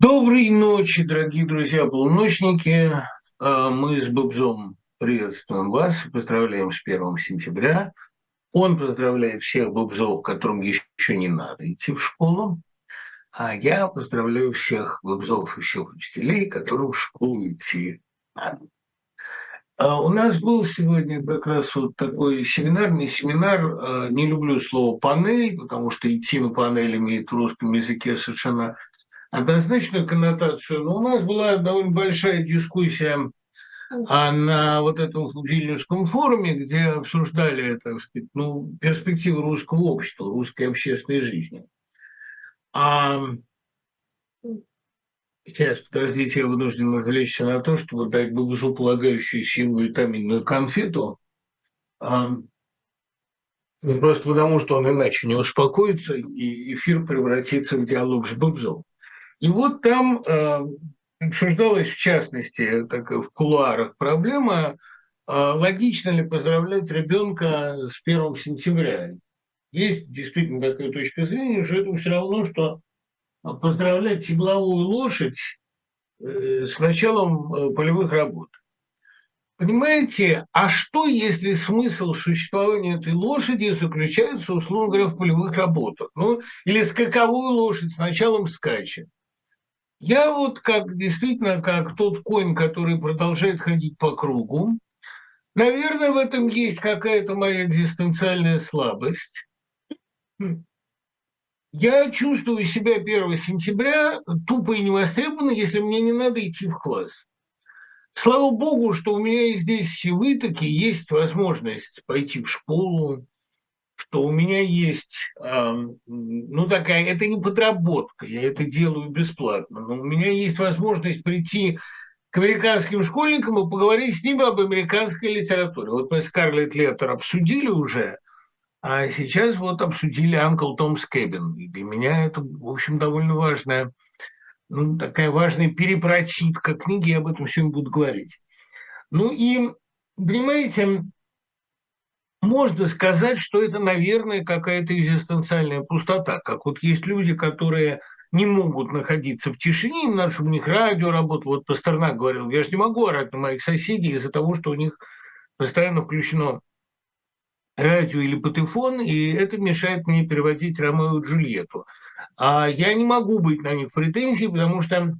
Доброй ночи, дорогие друзья полуночники. Мы с Бобзом приветствуем вас, поздравляем с 1 сентября. Он поздравляет всех Бобзов, которым еще не надо идти в школу. А я поздравляю всех Бобзов и всех учителей, которым в школу идти надо. У нас был сегодня как раз вот такой семинар. Не люблю слово «панель», потому что идти на панель имеет в русском языке совершенно однозначную коннотацию, но у нас была довольно большая дискуссия на вот этом Вильнюсском форуме, где обсуждали, так сказать, перспективы русского общества, русской общественной жизни. Сейчас, подождите, я вынужден отвлечься на то, чтобы дать Бобзу полагающуюся ему витаминную конфету, просто потому, что он иначе не успокоится, и эфир превратится в диалог с Бобзом. И вот там обсуждалась, в частности, такая в кулуарах проблема, логично ли поздравлять ребенка с 1 сентября. Есть действительно такая точка зрения, что это все равно, что поздравлять седловую лошадь с началом полевых работ. Понимаете, а что, если смысл существования этой лошади заключается, условно говоря, в полевых работах? Ну, или скаковую лошадь с началом скачек. Я вот как действительно, как тот конь, который продолжает ходить по кругу, наверное, в этом есть какая-то моя экзистенциальная слабость. Я чувствую себя 1 сентября тупо и невостребованно, если мне не надо идти в класс. Слава богу, что у меня и здесь вы таки есть возможность пойти в школу, что у меня есть, такая, это не подработка, я это делаю бесплатно, но у меня есть возможность прийти к американским школьникам и поговорить с ними об американской литературе. Вот мы Скарлетт Леттер обсудили уже, а сейчас вот обсудили «Анкл Томс Кэббин». И для меня это, в общем, довольно важная, такая важная перепрочитка книги, я об этом сегодня буду говорить. Ну и, понимаете, можно сказать, что это, наверное, какая-то экзистенциальная пустота. Как вот есть люди, которые не могут находиться в тишине, им надо, чтобы у них радио работало. Вот Пастернак говорил, я же не могу орать на моих соседей из-за того, что у них постоянно включено радио или патефон, и это мешает мне переводить Ромео и Джульетту. А я не могу быть на них в претензии, потому что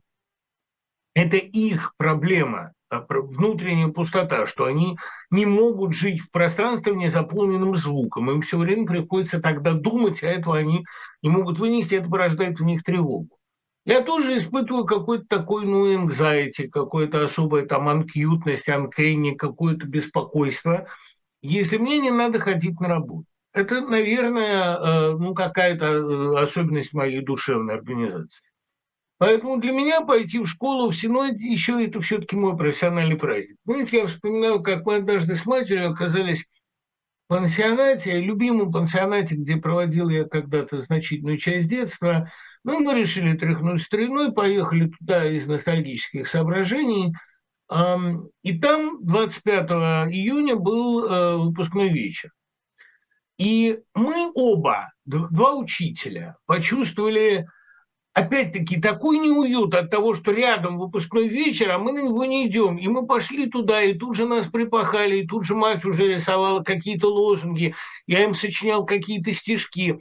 это их проблема. Внутренняя пустота, что они не могут жить в пространстве, не заполненным звуком. Им все время приходится тогда думать, а этого они не могут вынести, это порождает в них тревогу. Я тоже испытываю какой-то такой, anxiety, какое-то особое там анкьютность, анкейни, какое-то беспокойство, если мне не надо ходить на работу. Это, наверное, какая-то особенность моей душевной организации. Поэтому для меня пойти в школу в Синоде еще это все-таки мой профессиональный праздник. Знаете, я вспоминал, как мы однажды с матерью оказались в пансионате, любимом пансионате, где проводил я когда-то значительную часть детства. Мы решили тряхнуть стариной, поехали туда из ностальгических соображений. И там 25 июня был выпускной вечер. И мы оба, два учителя, почувствовали опять-таки такой неуют от того, что рядом выпускной вечер, а мы на него не идем. И мы пошли туда, и тут же нас припахали, и тут же мать уже рисовала какие-то лозунги, я им сочинял какие-то стишки.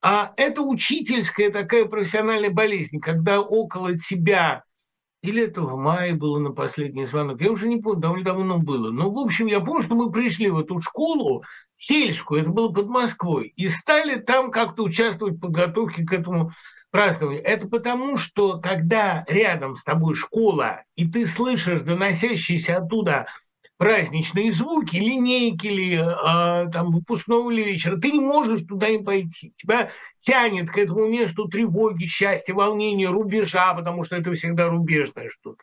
А это учительская такая профессиональная болезнь, когда около тебя, или это в мае было на последний звонок, я уже не помню, довольно давно было. Но, в общем, я помню, что мы пришли в эту школу сельскую, это было под Москвой, и стали там как-то участвовать в подготовке к этому празднование. Это потому, что когда рядом с тобой школа, и ты слышишь доносящиеся оттуда праздничные звуки, линейки или выпускного вечера, ты не можешь туда и пойти. Тебя тянет к этому месту тревоги, счастья, волнения, рубежа, потому что это всегда рубежное что-то.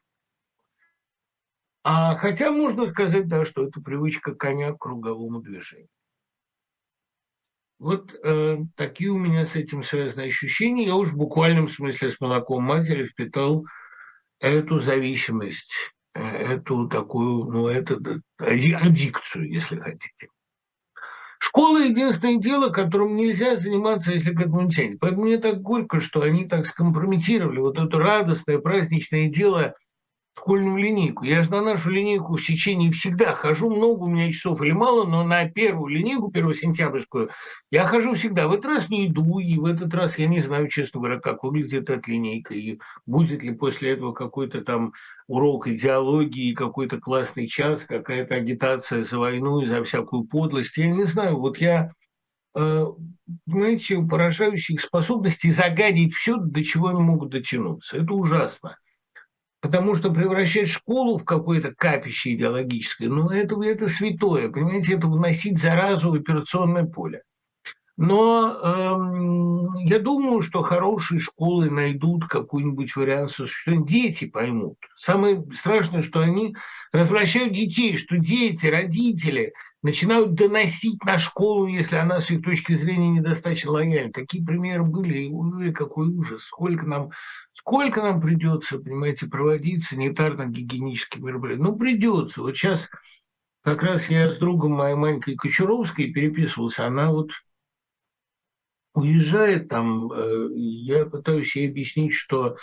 Хотя можно сказать, да, что это привычка коня к круговому движению. Вот такие у меня с этим связаны ощущения. Я уж в буквальном смысле с молоком матери впитал эту зависимость, эту такую, аддикцию, если хотите. Школа — единственное дело, которым нельзя заниматься, если к этому тянет. Поэтому мне так горько, что они так скомпрометировали вот это радостное, праздничное дело, школьную линейку. Я же на нашу линейку в течение всегда хожу, много у меня часов или мало, но на первую линейку, первую сентябрьскую, я хожу всегда. В этот раз не иду, и в этот раз я не знаю, честно говоря, как выглядит эта линейка, и будет ли после этого какой-то там урок идеологии, какой-то классный час, какая-то агитация за войну и за всякую подлость. Я не знаю, вот я, знаете, поражаюсь их способности загадить все, до чего они могут дотянуться. Это ужасно. Потому что превращать школу в какое-то капище идеологическое, ну, это святое, понимаете, это вносить заразу в операционное поле. Но я думаю, что хорошие школы найдут какой-нибудь вариант существования. Дети поймут. Самое страшное, что они развращают детей, что дети, родители начинают доносить на школу, если она с их точки зрения недостаточно лояльна. Такие примеры были, и какой ужас. Сколько нам придется, понимаете, проводить санитарно-гигиенические мероприятия? Ну, придется. Вот сейчас как раз я с другом моей Манькой Кочуровской переписывался. Она вот уезжает там. Я пытаюсь ей объяснить, что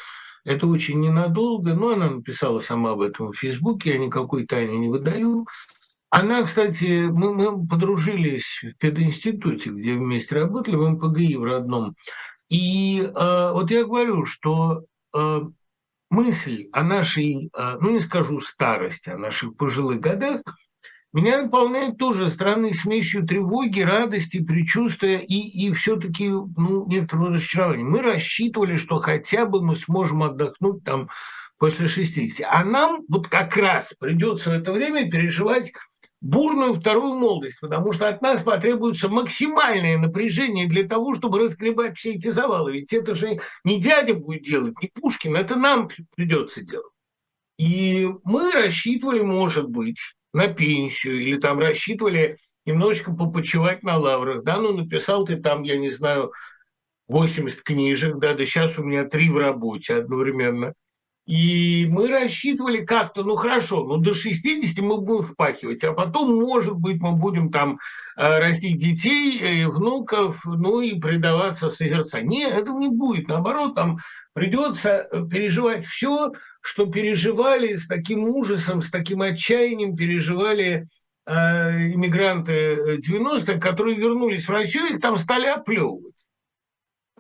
это очень ненадолго. Но она написала сама об этом в Фейсбуке. Я никакой тайны не выдаю. Она, кстати, мы подружились в пединституте, где вместе работали, в МПГИ в родном. И вот я говорю, что мысль о нашей, ну не скажу старости, о наших пожилых годах, меня наполняет тоже странной смесью тревоги, радости, предчувствия и все-таки ну, некоторого разочарования. Мы рассчитывали, что хотя бы мы сможем отдохнуть там после 60. А нам вот как раз придется в это время переживать бурную вторую молодость, потому что от нас потребуется максимальное напряжение для того, чтобы разгребать все эти завалы. Ведь это же не дядя будет делать, не Пушкин, это нам придется делать. И мы рассчитывали, может быть, на пенсию, или там рассчитывали немножечко попочивать на лаврах. Да, ну написал ты там, я не знаю, 80 книжек, да сейчас у меня 3 в работе одновременно. И мы рассчитывали как-то, ну хорошо, ну до 60 мы будем впахивать, а потом, может быть, мы будем там растить детей, внуков, ну и предаваться созерцанию. Нет, этого не будет, наоборот, там придется переживать все, что переживали с таким ужасом, с таким отчаянием, переживали иммигранты 90-х, которые вернулись в Россию и там стали оплевывать.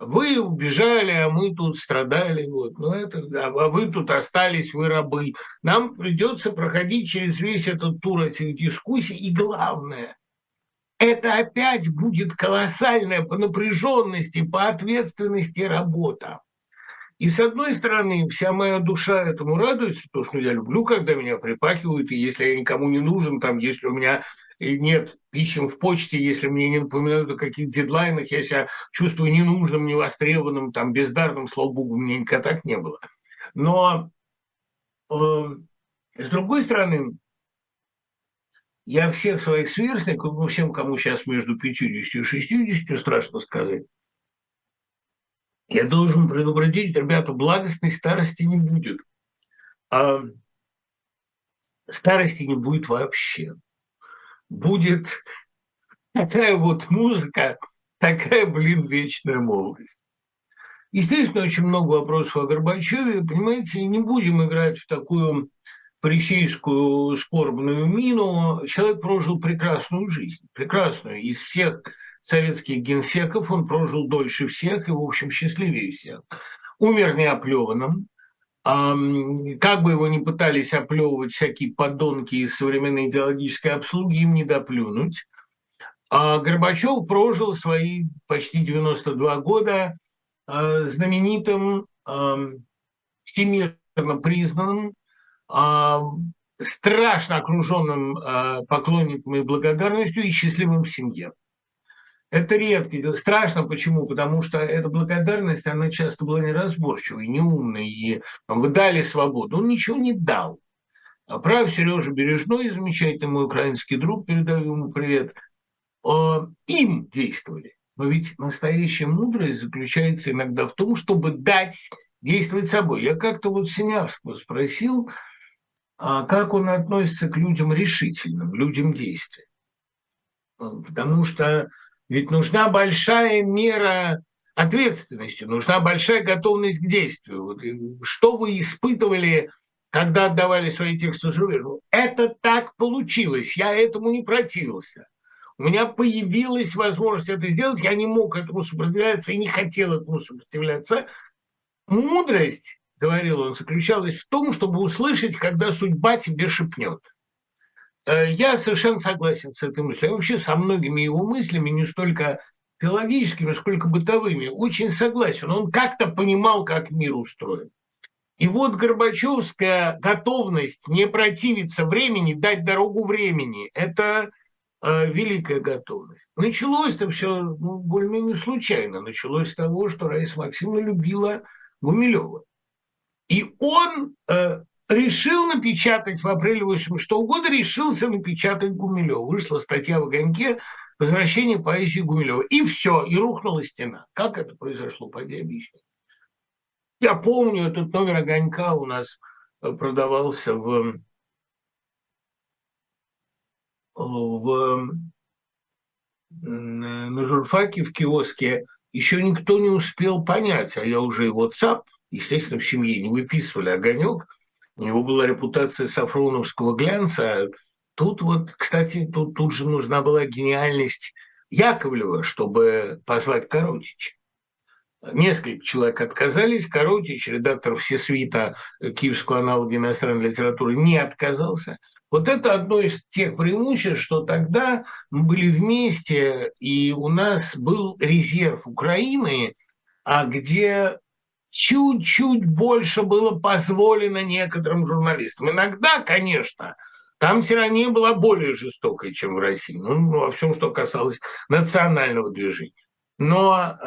Вы убежали, а мы тут страдали, вот. Ну, это, а вы тут остались, вы рабы. Нам придется проходить через весь этот тур этих дискуссий. И главное, это опять будет колоссальная по напряженности, по ответственности работа. И с одной стороны, вся моя душа этому радуется, потому что я люблю, когда меня припахивают, и если я никому не нужен, там, если у меня нет писем в почте, если мне не напоминают о каких-то дедлайнах, я себя чувствую ненужным, невостребованным, там, бездарным, слава богу, у меня никогда так не было. Но, с другой стороны, я всех своих сверстников, ну, всем, кому сейчас между 50 и 60, страшно сказать, я должен предупредить, ребята, благостной старости не будет. А старости не будет вообще. Будет такая вот музыка, такая, блин, вечная молодость. Естественно, очень много вопросов о Горбачеве. Понимаете, не будем играть в такую фарисейскую скорбную мину. Человек прожил прекрасную жизнь, прекрасную. Из всех советских генсеков он прожил дольше всех и, в общем, счастливее всех. Умер не оплеванным. Как бы его ни пытались оплевывать всякие подонки из современной идеологической обслуги, им не доплюнуть. А Горбачев прожил свои почти 92 года знаменитым, всемирно признанным, страшно окруженным поклонниками и благодарностью и счастливым в семье. Это редко. Страшно почему? Потому что эта благодарность, она часто была неразборчивой, неумной. И вы дали свободу. Он ничего не дал. Прав Сережа Бережной, замечательный мой украинский друг, передаю ему привет, им действовали. Но ведь настоящая мудрость заключается иногда в том, чтобы дать действовать собой. Я как-то вот Синявского спросил, как он относится к людям решительным, людям действия. потому что ведь нужна большая мера ответственности, нужна большая готовность к действию. Вот, что вы испытывали, когда отдавали свои тексты Жюльену? Это так получилось, я этому не противился. У меня появилась возможность это сделать, я не мог этому сопротивляться и не хотел этому сопротивляться. Мудрость, говорил он, заключалась в том, чтобы услышать, когда судьба тебе шепнет. Я совершенно согласен с этой мыслью. Я вообще со многими его мыслями, не столько филологическими, сколько бытовыми, очень согласен. Он как-то понимал, как мир устроен. И вот горбачевская готовность не противиться времени, дать дорогу времени – это великая готовность. Началось-то все более-менее случайно. Началось с того, что Раиса Максимовна любила Гумилева. И он решил напечатать в апреле 1986 года, решился напечатать Гумилева. Вышла статья в «Огоньке» «Возвращение поэзии Гумилева». И все, и рухнула стена. Как это произошло, пойди объясни. Я помню, этот номер «Огонька» у нас продавался на журфаке в киоске. Еще никто не успел понять, а я уже его цап, естественно, в семье не выписывали «Огонек». У него была репутация сафроновского глянца. Тут вот, кстати, тут же нужна была гениальность Яковлева, чтобы позвать Коротича. Несколько человек отказались. Коротич, редактор «Всесвита», киевского аналога иностранной литературы, не отказался. Вот это одно из тех преимуществ, что тогда мы были вместе, и у нас был резерв Украины, а где чуть-чуть больше было позволено некоторым журналистам. Иногда, конечно, там тирания была более жестокой, чем в России, ну, во всем, что касалось национального движения. Но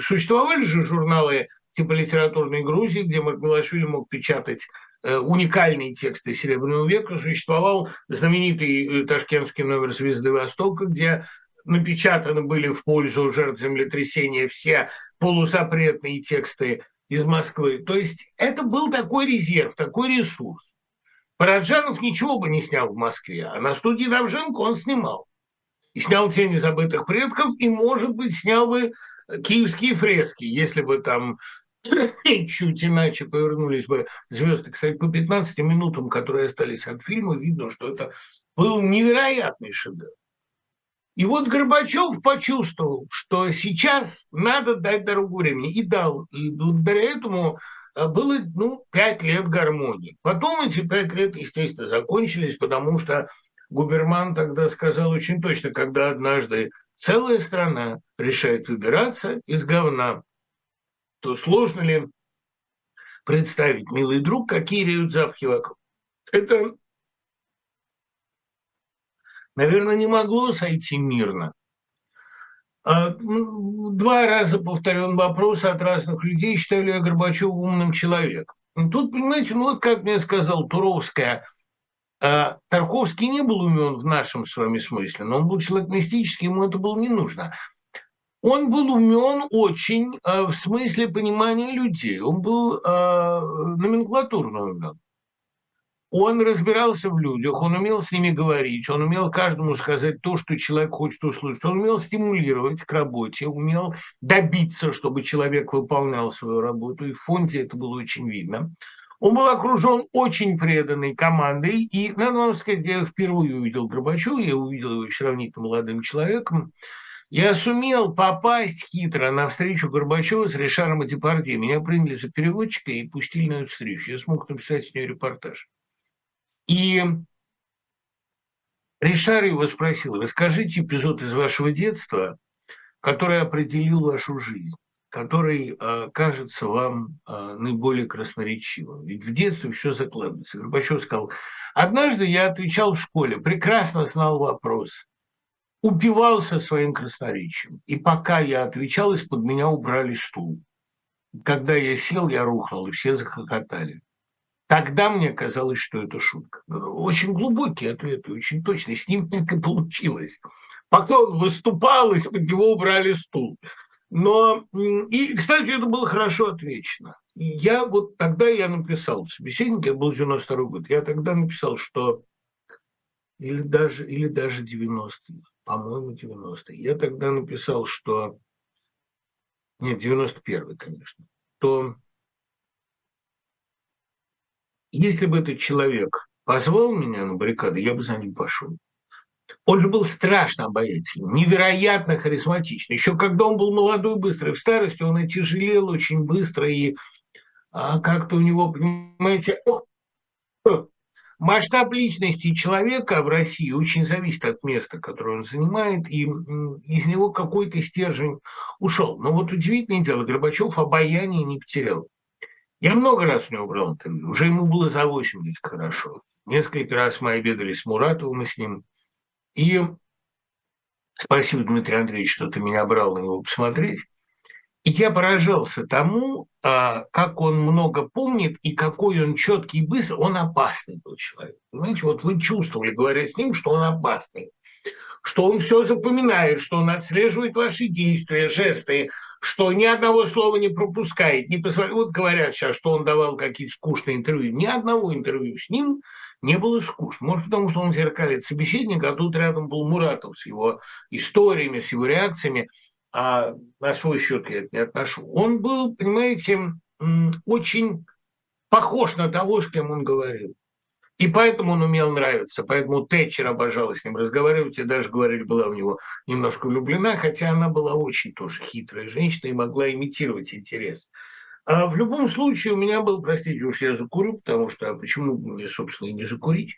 существовали же журналы типа «Литературной Грузии», где Маргулашвили мог печатать уникальные тексты Серебряного века. Существовал знаменитый ташкентский номер «Звезды Востока», где напечатаны были в пользу жертв землетрясения все полузапретные тексты из Москвы. То есть это был такой резерв, такой ресурс. Параджанов ничего бы не снял в Москве, а на студии Довженко он снимал. И снял «Тени забытых предков», и, может быть, снял бы «Киевские фрески», если бы там чуть иначе повернулись бы звезды. Кстати, по 15 минутам, которые остались от фильма, видно, что это был невероятный шедевр. И вот Горбачев почувствовал, что сейчас надо дать дорогу времени. И дал. И благодаря этому было, 5 лет гармонии. Потом эти 5 лет, естественно, закончились, потому что Губерман тогда сказал очень точно, когда однажды целая страна решает выбираться из говна, то сложно ли представить, милый друг, какие реют запахи вокруг. Это, наверное, не могло сойти мирно. 2 раза повторен вопрос от разных людей, считаю ли я Горбачева умным человеком. Тут, понимаете, вот как мне сказал Туровская, Тарковский не был умен в нашем с вами смысле, но он был человек мистический, ему это было не нужно. Он был умен очень в смысле понимания людей, он был номенклатурно умен. Он разбирался в людях, он умел с ними говорить, он умел каждому сказать то, что человек хочет услышать, он умел стимулировать к работе, умел добиться, чтобы человек выполнял свою работу, и в фонде это было очень видно. Он был окружен очень преданной командой, и, надо вам сказать, я впервые увидел Горбачева, я увидел его еще сравнительно молодым человеком, я сумел попасть хитро на встречу Горбачева с Ришаром Депардье. Меня приняли за переводчика и пустили на эту встречу. Я смог написать с нее репортаж. И Ришар его спросил: расскажите эпизод из вашего детства, который определил вашу жизнь, который кажется вам наиболее красноречивым. Ведь в детстве все закладывается. Горбачев сказал: однажды я отвечал в школе, прекрасно знал вопрос, упивался своим красноречием. И пока я отвечал, из-под меня убрали стул. Когда я сел, я рухнул, и все захохотали. Тогда мне казалось, что это шутка. Очень глубокие ответы, очень точные. С ним так и получилось. Пока он выступал, из-под него убрали стул. Но, и, кстати, это было хорошо отвечено. Я вот тогда написал, собеседник, я был 92-й год, я тогда написал, что или даже 90-е, по-моему, 90-е. Я тогда написал, что... Нет, 91-й, конечно. То если бы этот человек позвал меня на баррикады, я бы за ним пошел. Он же был страшно обаятельным, невероятно харизматичным. Еще когда он был молодой, быстрый, в старости он отяжелел очень быстро, и как-то у него, понимаете, масштаб личности человека в России очень зависит от места, которое он занимает, и из него какой-то стержень ушел. Но вот удивительное дело, Горбачев обаяние не потерял. Я много раз у него брал интервью, уже ему было за 80 хорошо. Несколько раз мы обедали с Муратовым и с ним. И спасибо, Дмитрий Андреевич, что ты меня брал на него посмотреть. И я поражался тому, как он много помнит и какой он четкий и быстрый. Он опасный был человек. Понимаете, вот вы чувствовали, говоря с ним, что он опасный, что он все запоминает, что он отслеживает ваши действия, жесты, что ни одного слова не пропускает. Не посмотрел. Вот говорят сейчас, что он давал какие-то скучные интервью. Ни одного интервью с ним не было скучно. Может, потому что он зеркалит собеседника, а тут рядом был Муратов с его историями, с его реакциями. А на свой счет я это не отношу. Он был, понимаете, очень похож на того, с кем он говорил. И поэтому он умел нравиться. Поэтому Тэтчер обожала с ним разговаривать. И даже, говорили, была в него немножко влюблена, хотя она была очень тоже хитрая женщина и могла имитировать интерес. А в любом случае у меня был, простите, уж я закурю, потому что почему мне, собственно, и не закурить?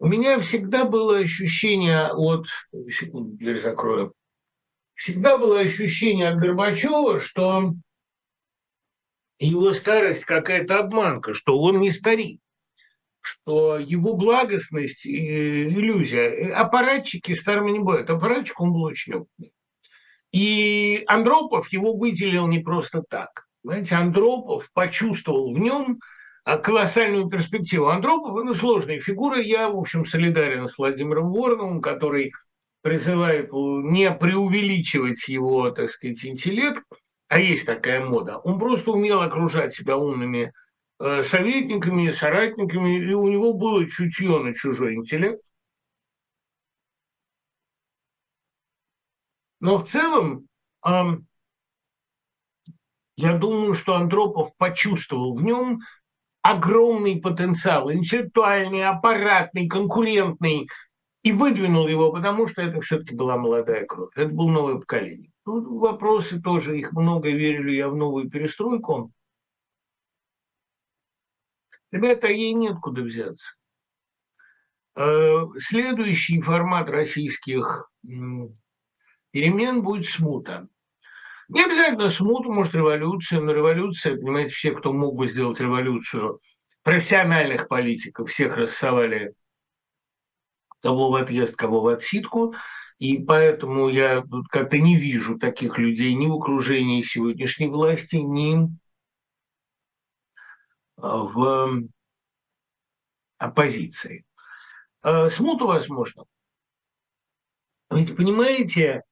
У меня всегда было ощущение от... Секунду, дверь закрою. Всегда было ощущение от Горбачева, что его старость какая-то обманка, что он не старик, что его благостность иллюзия. Аппаратчики старыми не бывают. Аппаратчик он был очень опытный. И Андропов его выделил не просто так. Знаете, Андропов почувствовал в нем колоссальную перспективу. Андропов – это сложная фигура. Я, в общем, солидарен с Владимиром Вороновым, который... призывает не преувеличивать его, так сказать, интеллект, а есть такая мода. Он просто умел окружать себя умными советниками, соратниками, и у него было чутье на чужой интеллект. Но в целом, я думаю, что Андропов почувствовал в нем огромный потенциал, интеллектуальный, аппаратный, конкурентный, и выдвинул его, потому что это все-таки была молодая кровь. Это было новое поколение. Тут вопросы тоже, их много, верю ли я в новую перестройку. Ребята, а ей неоткуда взяться. Следующий формат российских перемен будет смута. Не обязательно смута, может, революция, но революция, понимаете, все, кто мог бы сделать революцию, профессиональных политиков, всех рассовали кого в отъезд, кого в отсидку, и поэтому я как-то не вижу таких людей ни в окружении сегодняшней власти, ни в оппозиции. Смута возможно. Ведь, понимаете,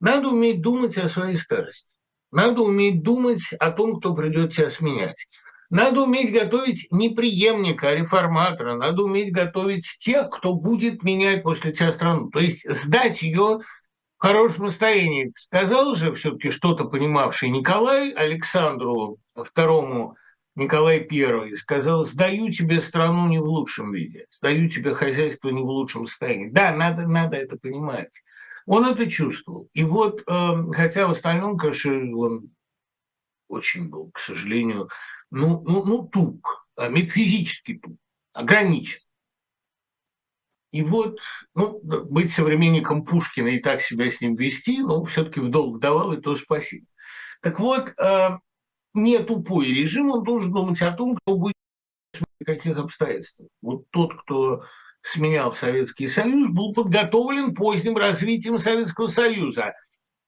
надо уметь думать о своей старости, надо уметь думать о том, кто придет тебя сменять. Надо уметь готовить не преемника, а реформатора. Надо уметь готовить тех, кто будет менять после тебя страну. То есть сдать ее в хорошем состоянии. Сказал же все-таки что-то понимавший Николай Александру II, Николай I, сказал: «Сдаю тебе страну не в лучшем виде, сдаю тебе хозяйство не в лучшем состоянии». Да, надо это понимать. Он это чувствовал. И вот, хотя в остальном, конечно, он очень был, к сожалению, туп, метафизически туп, ограничен. И вот, быть современником Пушкина и так себя с ним вести, но все-таки в долг давал, и то спасибо. Так вот, не тупой режим, он должен думать о том, кто будет при каких обстоятельствах. Вот тот, кто сменял Советский Союз, был подготовлен поздним развитием Советского Союза,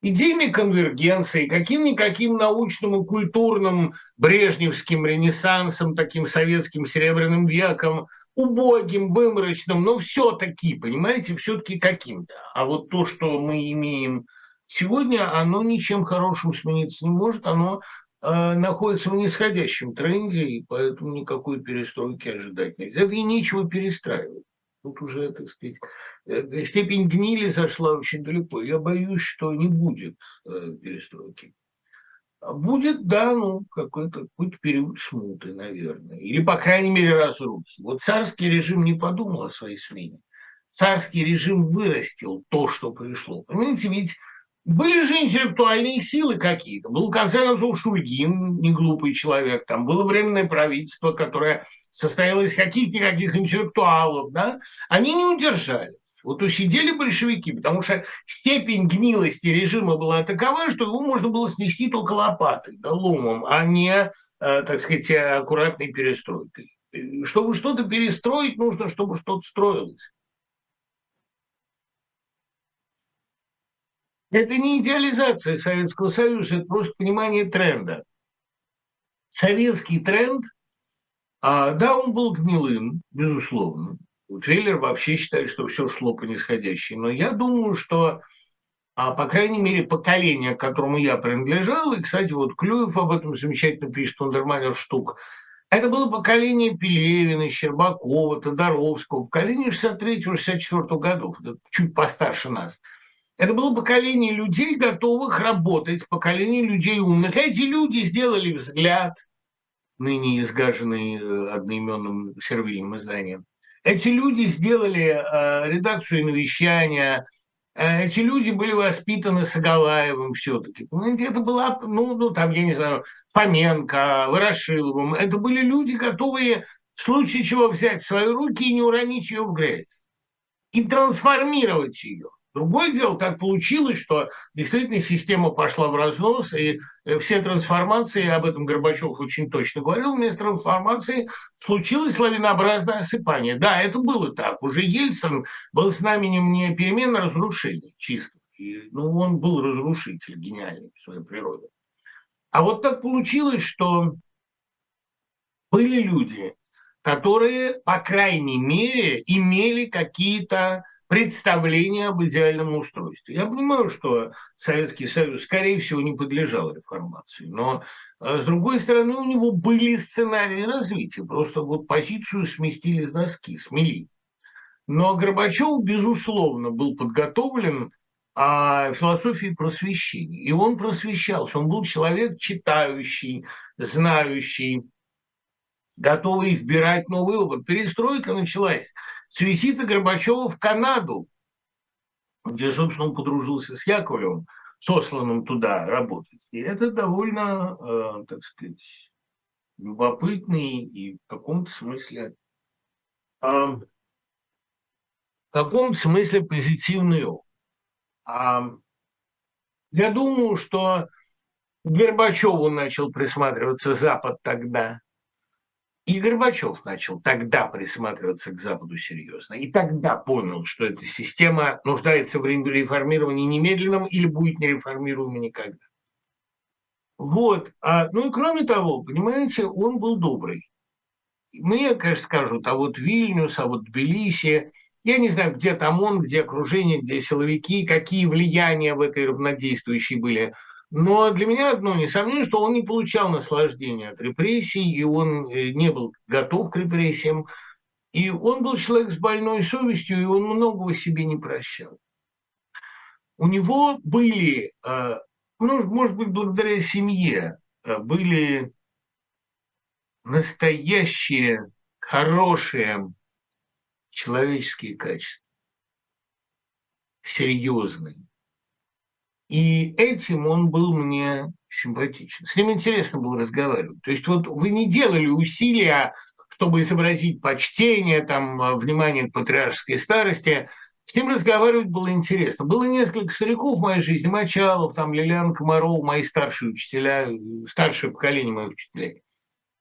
идеями конвергенции, каким-никаким научным и культурным брежневским ренессансом, таким советским серебряным веком, убогим, выморочным, но все-таки, понимаете, все-таки каким-то. А вот то, что мы имеем сегодня, оно ничем хорошим смениться не может, оно находится в нисходящем тренде, и поэтому никакой перестройки ожидать нельзя. И нечего перестраивать. Тут уже, так сказать, степень гнили зашла очень далеко. Я боюсь, что не будет перестройки. А будет, да, ну, какой-то период смуты, наверное. Или, по крайней мере, разрухи. Вот царский режим не подумал о своей смене. Царский режим вырастил то, что пришло. Понимаете, ведь были же интеллектуальные силы какие-то. Был, в конце концов, Шульгин, не глупый человек. Там было временное правительство, которое состояло из каких-никаких интеллектуалов. Да? Они не удержались. Вот усидели большевики, потому что степень гнилости режима была такова, что его можно было снести только лопатой, да, ломом, а не, так сказать, аккуратной перестройкой. Чтобы что-то перестроить, нужно, чтобы что-то строилось. Это не идеализация Советского Союза, это просто понимание тренда. Советский тренд, да, он был гнилым, безусловно. Веллер вообще считает, что все шло по нисходящей. Но я думаю, что, по крайней мере, поколение, к которому я принадлежал, и, кстати, вот Клюев об этом замечательно пишет, он Дермайер Штук, это было поколение Пелевина, Щербакова, Тодоровского, поколение 63-64 годов, чуть постарше нас. Это было поколение людей, готовых работать, поколение людей умных. Эти люди сделали взгляд, ныне изгаженный одноименным сервильным изданием. Эти люди сделали редакцию «Навещания», эти люди были воспитаны Сагалаевым все-таки. Понимаете, это была, ну, там, я не знаю, Фоменко, Ворошиловым. Это были люди, готовые в случае чего взять в свои руки и не уронить ее в грязь. И трансформировать ее. Другое дело, так получилось, что действительно система пошла в разнос, и все трансформации, об этом Горбачев очень точно говорил, вместо трансформации случилось лавинообразное осыпание. Да, это было так. Уже Ельцин был знаменем не перемен, а разрушений чисто. И, ну, он был разрушитель гениальный в своей природе. А вот так получилось, что были люди, которые, по крайней мере, имели какие-то представление об идеальном устройстве. Я понимаю, что Советский Союз, скорее всего, не подлежал реформации, но, с другой стороны, у него были сценарии развития, просто вот позицию сместили с доски, смели. Но Горбачев, безусловно, был подготовлен к философии просвещения, и он просвещался, он был человек читающий, знающий, готовый вбирать новый опыт. Перестройка началась с визита Горбачева в Канаду, где, собственно, он подружился с Яковлевым, сосланным туда работать. И это довольно, так сказать, любопытный и в каком-то смысле позитивный опыт. Я думаю, что Горбачеву начал присматриваться Запад тогда. И Горбачев начал тогда присматриваться к Западу серьезно. И тогда понял, что эта система нуждается в реформировании немедленном или будет нереформируема никогда. Вот. Ну и кроме того, понимаете, он был добрый. Мне, конечно, скажут, а вот Вильнюс, а вот Тбилиси. Я не знаю, где там он, где окружение, где силовики, какие влияния в этой равнодействующей были. Но для меня одно несомненно, что он не получал наслаждения от репрессий, и он не был готов к репрессиям. И он был человек с больной совестью, и он многого себе не прощал. У него были, ну, может быть, благодаря семье, были настоящие, хорошие человеческие качества, серьезные. И этим он был мне симпатичен. С ним интересно было разговаривать. То есть вот вы не делали усилия, чтобы изобразить почтение, там, внимание к патриаршской старости. С ним разговаривать было интересно. Было несколько стариков в моей жизни, Мочалов, там, Лилиан Комаров, мои старшие учителя, старшее поколение моих учителей,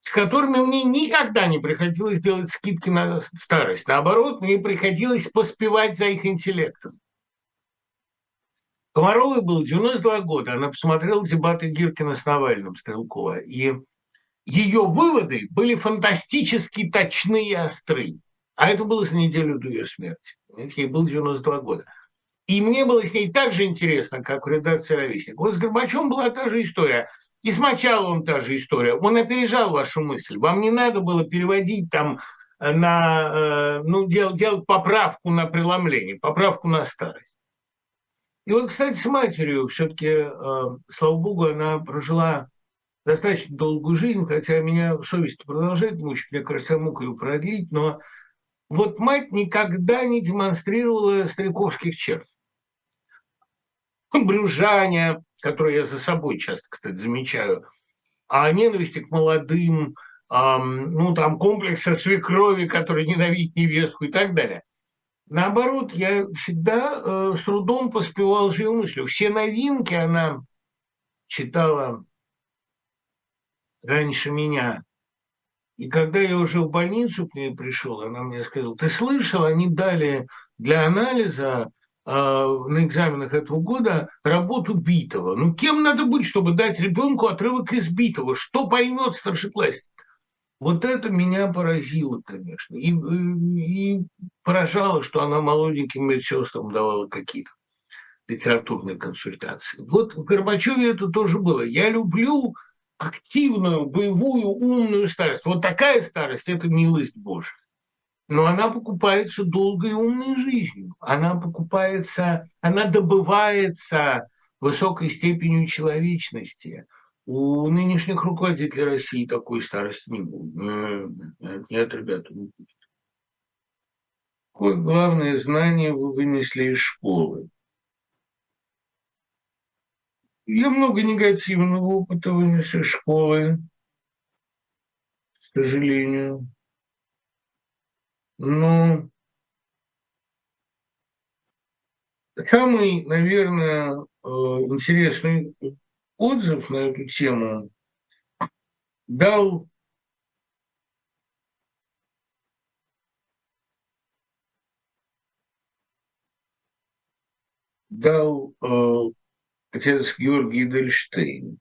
с которыми мне никогда не приходилось делать скидки на старость. Наоборот, мне приходилось поспевать за их интеллектом. Комаровой был 92 года, она посмотрела дебаты Гиркина с Навальным, Стрелкова, и ее выводы были фантастически точны и остры. А это было за неделю до ее смерти. Ей было 92 года. И мне было с ней так же интересно, как в редакции «Ровесник». Вот с Горбачевым была та же история. И с Мочаловым та же история. Он опережал вашу мысль. Вам не надо было переводить там на, ну, делал поправку на преломление, поправку на старость. И вот, кстати, с матерью все-таки, слава богу, она прожила достаточно долгую жизнь, хотя меня совесть продолжает мучить, мне кажется, я мог ее продлить, но вот мать никогда не демонстрировала стариковских черт. Брюзжание, которое я за собой часто, кстати, замечаю, а ненависти к молодым, ну, там, комплекса свекрови, который ненавидит невестку и так далее. Наоборот, я всегда с трудом поспевал за ее мыслью. Все новинки она читала раньше меня. И когда я уже в больницу к ней пришел, она мне сказала: ты слышал, они дали для анализа на экзаменах этого года работу Битова. Ну, кем надо быть, чтобы дать ребенку отрывок из Битова? Что поймет старшеклассник? Вот это меня поразило, конечно. И поражало, что она молоденьким медсестрам давала какие-то литературные консультации. Вот в Горбачеве это тоже было. Я люблю активную, боевую, умную старость. Вот такая старость – это милость Божия. Но она покупается долгой и умной жизнью. Она покупается, она добывается высокой степенью человечности. У нынешних руководителей России такой старости не будет. Нет, ребята, не будет. Какое главное знание вы вынесли из школы? Я много негативного опыта вынес из школы, к сожалению. Но самый, наверное, интересный отзыв на эту тему дал отец Георгий Эдельштейн.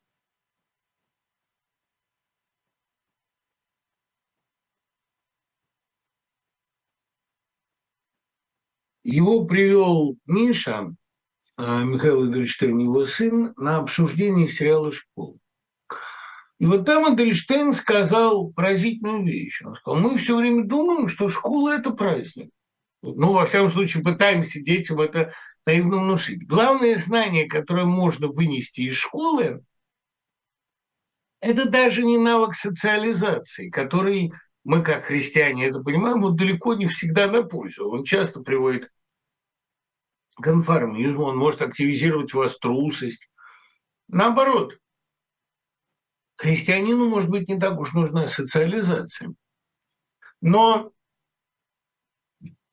Его привел Миша, Михаил Эдельштейн, его сын, на обсуждение сериала «Школа». И вот там Эдельштейн сказал поразительную вещь. Он сказал: мы все время думаем, что школа – это праздник. Ну, во всяком случае, пытаемся детям это наивно внушить. Главное знание, которое можно вынести из школы, это даже не навык социализации, который мы, как христиане, это понимаем, он далеко не всегда на пользу. Он часто приводит к конформизму, он может активизировать в вас трусость. Наоборот, христианину, может быть, не так уж нужна социализация. Но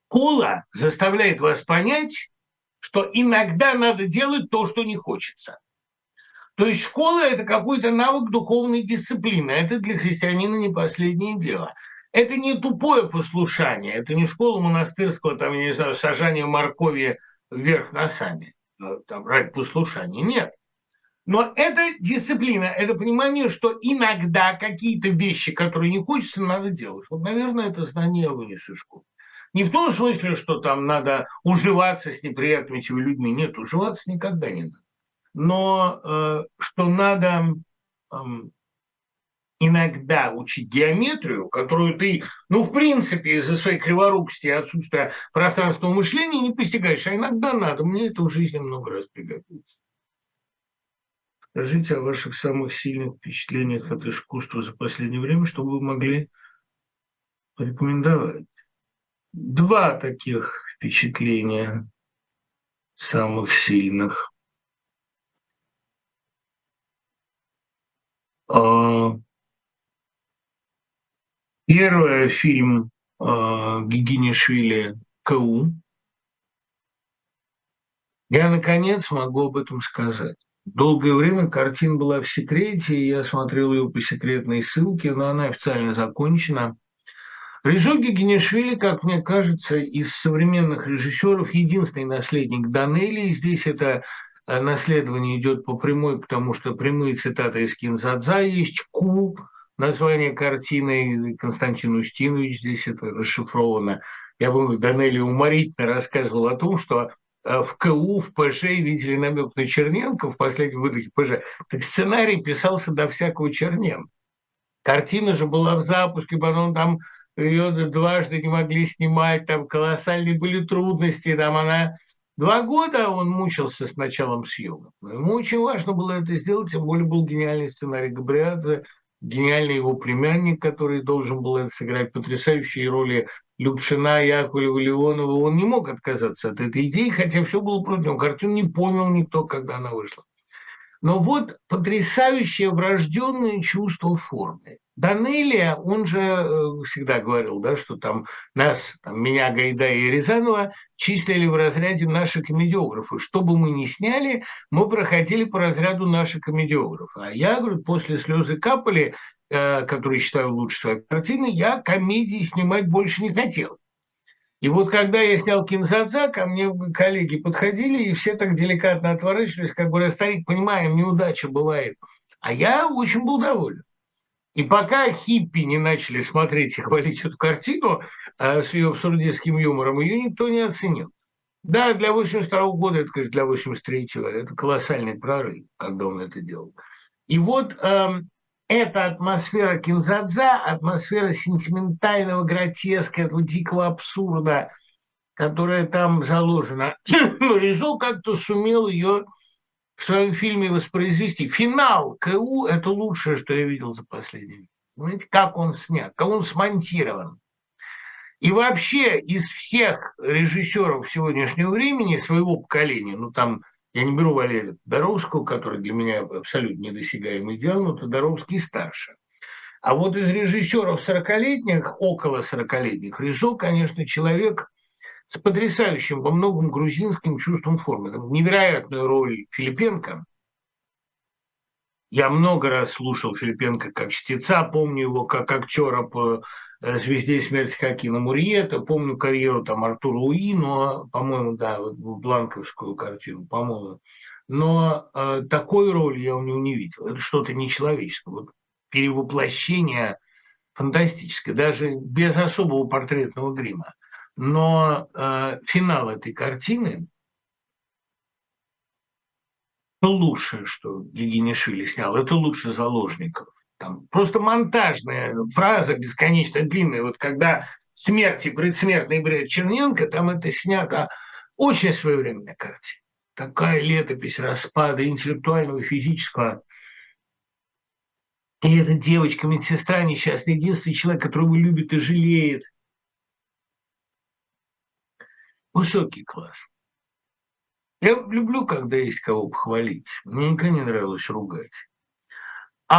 школа заставляет вас понять, что иногда надо делать то, что не хочется. То есть школа – это какой-то навык духовной дисциплины. Это для христианина не последнее дело. Это не тупое послушание. Это не школа монастырского, там, я не знаю, сажания моркови вверх носами, там, ради послушания. Нет. Но это дисциплина, это понимание, что иногда какие-то вещи, которые не хочется, надо делать. Вот, наверное, это знание я вынесу из школы. Не в том смысле, что там надо уживаться с неприятными людьми. Нет, уживаться никогда не надо. Но что надо иногда учить геометрию, которую ты, ну, в принципе, из-за своей криворукости и отсутствия пространственного мышления не постигаешь. А иногда надо. Мне это в жизни много раз пригодилось. Скажите о ваших самых сильных впечатлениях от искусства за последнее время, чтобы вы могли порекомендовать. Два таких впечатления самых сильных. Первый фильм Гигинишвили «КУ». Я, наконец, могу об этом сказать. Долгое время картина была в секрете, и я смотрел ее по секретной ссылке, но она официально закончена. Резо Гигинишвили, как мне кажется, из современных режиссеров единственный наследник Данелии. Здесь это наследование идет по прямой, потому что прямые цитаты из Кинзадза есть. «Ку» – название картины, Константин Устинович здесь это расшифровано. Я помню, Данелли уморительно рассказывал о том, что в КУ, в ПЖ видели намек на Черненко в последнем выдохе ПЖ. Так сценарий писался до всякого Черненко. Картина же была в запуске, потом там ее дважды не могли снимать, там колоссальные были трудности, там она... 2 года он мучился с началом съемок. Ему очень важно было это сделать, тем более был гениальный сценарий Габриадзе, гениальный его племянник, который должен был это сыграть, потрясающие роли Любшина, Яковлева, Леонова. Он не мог отказаться от этой идеи, хотя все было против него. Картину не понял никто, когда она вышла. Но вот потрясающее врожденное чувство формы. Данелия, он же всегда говорил, да, что там нас, там, меня, Гайдая и Рязанова числили в разряде наши комедиографы. Что бы мы ни сняли, мы проходили по разряду наши комедиографы. А я, говорю, после «Слезы капали», которые считаю лучше своей картины, я комедии снимать больше не хотел. И вот когда я снял «Кинзадза», ко мне коллеги подходили, и все так деликатно отворачивались, как говорят, старик, понимаем, неудача бывает. А я очень был доволен. И пока хиппи не начали смотреть и хвалить эту картину с ее абсурдистским юмором, ее никто не оценил. Да, для 82-го года, это, конечно, для 83-го, это колоссальный прорыв, когда он это делал. И вот... эта атмосфера «Кинзадза», атмосфера сентиментального гротеска, этого дикого абсурда, которая там заложена. Резо как-то сумел ее в своем фильме воспроизвести. Финал «КУ» – это лучшее, что я видел за последнее время. Понимаете, как он снят, как он смонтирован. И вообще из всех режиссеров сегодняшнего времени, своего поколения, ну там... Я не беру Валерия Тодоровского, который для меня абсолютно недосягаемый идеал, но Тодоровский старше. А вот из режиссеров 40-летних, около 40-летних, Резо, конечно, человек с потрясающим во многом грузинским чувством формы. Там невероятную роль Филипенко. Я много раз слушал Филипенко как чтеца, помню его как актера по «Звезде смерти» Хакина Мурьета, помню карьеру там Артура Уино, по-моему, да, вот бланковскую картину, по-моему. Но такой роли я у него не видел. Это что-то нечеловеческое. Вот перевоплощение фантастическое, даже без особого портретного грима. Но финал этой картины – это лучшее, что Гигинишвили снял, это лучше «Заложников». Там просто монтажная фраза бесконечно длинная. Вот когда «Смерть» и «Предсмертный бред» Черненко, там это снято очень своевременная картина. Такая летопись распада интеллектуального и физического. И эта девочка-медсестра несчастный, единственный человек, которого любит и жалеет. Высокий класс. Я люблю, когда есть кого похвалить. Мне никогда не нравилось ругать. Ну,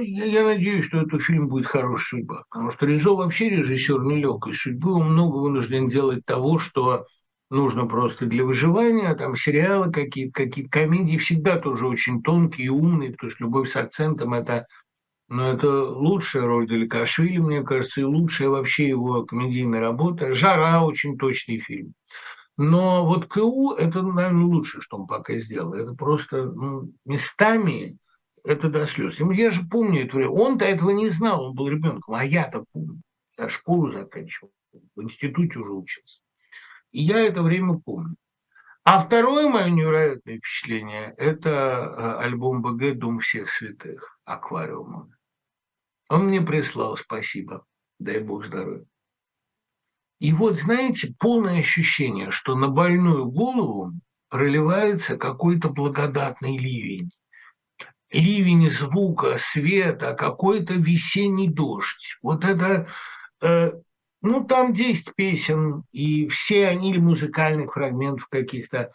я надеюсь, что этот фильм будет хорошая судьба, потому что Резо вообще режиссер нелегкой судьбы, он много вынужден делать того, что нужно просто для выживания, там сериалы какие-то, какие-то комедии всегда тоже очень тонкие и умные, потому что «Любовь с акцентом» – это, ну, это лучшая роль Даликашвили, мне кажется, и лучшая вообще его комедийная работа. «Жара» – очень точный фильм. Но вот «КУ» – это, наверное, лучшее, что он пока сделал. Это просто местами… Это до слез. Я же помню это время. Он-то этого не знал, он был ребенком, а я-то помню. Я школу заканчивал, в институте уже учился. И я это время помню. А второе мое невероятное впечатление – это альбом БГ «Дом всех святых» «Аквариума». Он мне прислал, спасибо, дай бог здоровья. И вот, знаете, полное ощущение, что на больную голову проливается какой-то благодатный ливень. Ливень звука, света, какой-то весенний дождь. Вот это, ну, там 10 песен, и все они музыкальных фрагментов каких-то.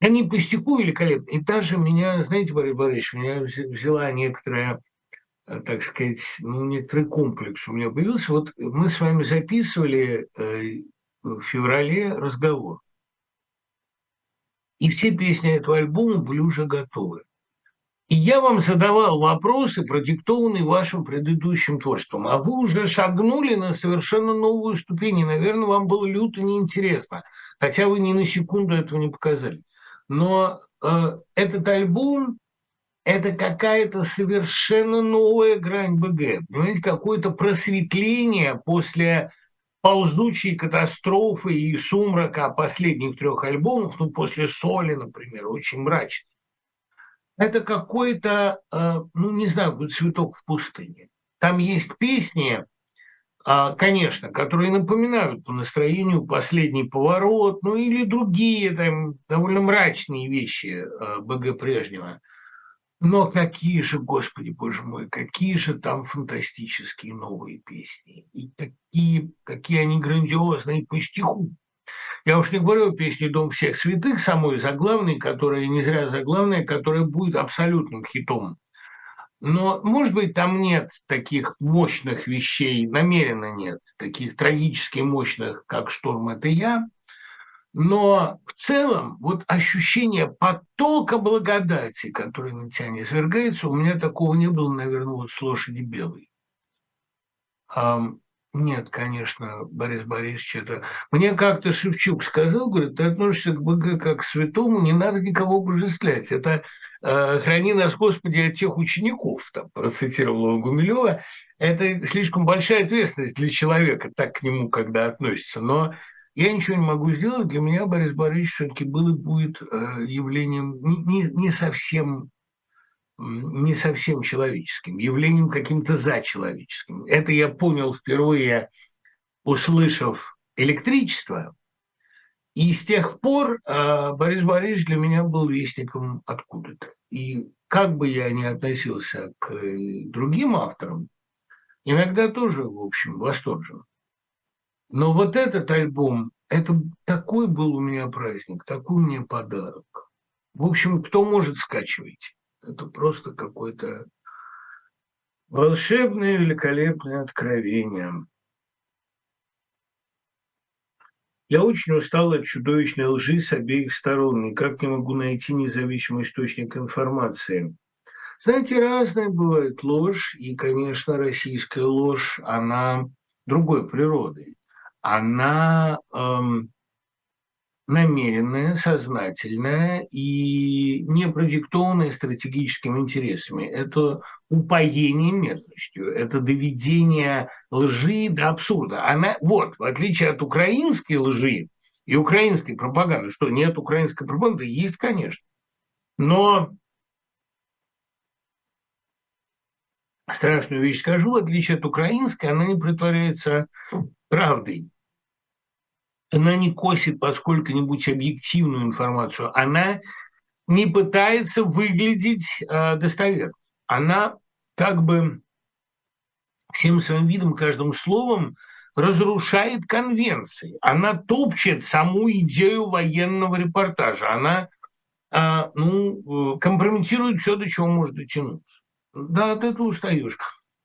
Они пустяку великолепны. И даже меня, знаете, Борис Борисович, меня взяла некоторая, так сказать, ну, некоторый комплекс у меня появился. Вот мы с вами записывали в феврале разговор. И все песни этого альбома были уже готовы. И я вам задавал вопросы, продиктованные вашим предыдущим творчеством. А вы уже шагнули на совершенно новую ступень. И, наверное, вам было люто неинтересно. Хотя вы ни на секунду этого не показали. Но этот альбом – это какая-то совершенно новая грань БГ. Понимаете, какое-то просветление после ползучей катастрофы и сумрака последних 3 альбомов, ну, после «Соли», например, очень мрачно. Это какой-то, ну, не знаю, цветок в пустыне. Там есть песни, конечно, которые напоминают по настроению «Последний поворот», ну или другие там довольно мрачные вещи БГ Брежнева. Но какие же, господи, боже мой, какие же там фантастические новые песни. И какие они грандиозные по стиху. Я уж не говорю о песне «Дом всех святых», самой заглавной, которая не зря заглавная, которая будет абсолютным хитом. Но, может быть, там нет таких мощных вещей, намеренно нет, таких трагически мощных, как «Шторм – это я». Но в целом вот ощущение потока благодати, который на тебя не свергается, у меня такого не было, наверное, вот с «Лошади белой». Нет, конечно, Борис Борисович, это... Мне как-то Шевчук сказал, говорит, ты относишься к БГ как к святому, не надо никого божествлять. Это «Храни нас, Господи, от тех учеников», там процитировал он Гумилева. Это слишком большая ответственность для человека, так к нему, когда относится. Но я ничего не могу сделать. Для меня Борис Борисович все-таки был и будет явлением не совсем человеческим, явлением каким-то зачеловеческим. Это я понял впервые, услышав «Электричество». И с тех пор Борис Борисович для меня был вестником откуда-то. И как бы я ни относился к другим авторам, иногда тоже, в общем, восторжен. Но вот этот альбом, это такой был у меня праздник, такой мне подарок. В общем, кто может, скачивайте. Это просто какое-то волшебное, великолепное откровение. Я очень устал от чудовищной лжи с обеих сторон. Никак не могу найти независимый источник информации. Знаете, разная бывает ложь. И, конечно, российская ложь, она другой природы. Она намеренная, сознательная и не продиктованная стратегическими интересами. Это упоение мерзостью, это доведение лжи до абсурда. Она, вот, в отличие от украинской лжи и украинской пропаганды, что нет украинской пропаганды, есть, конечно. Но страшную вещь скажу, в отличие от украинской, она не притворяется правдой. Она не косит по сколько-нибудь объективную информацию. Она не пытается выглядеть достоверно. Она как бы всем своим видом, каждым словом разрушает конвенции. Она топчет саму идею военного репортажа. Она компрометирует все, до чего может дотянуться. Да, от этого устаешь.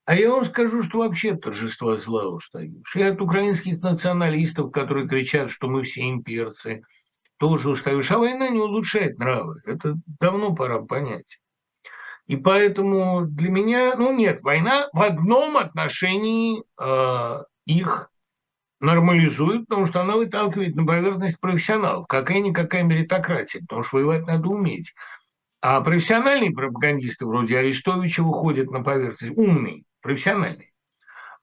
А я вам скажу, что вообще от торжества зла устаешь. И от украинских националистов, которые кричат, что мы все имперцы, тоже устаешь. А война не улучшает нравы. Это давно пора понять. И поэтому для меня... Ну нет, война в одном отношении их нормализует, потому что она выталкивает на поверхность профессионалов. Какая-никакая меритократия, потому что воевать надо уметь. А профессиональные пропагандисты вроде Арестовича выходят на поверхность. Умные. Профессиональные.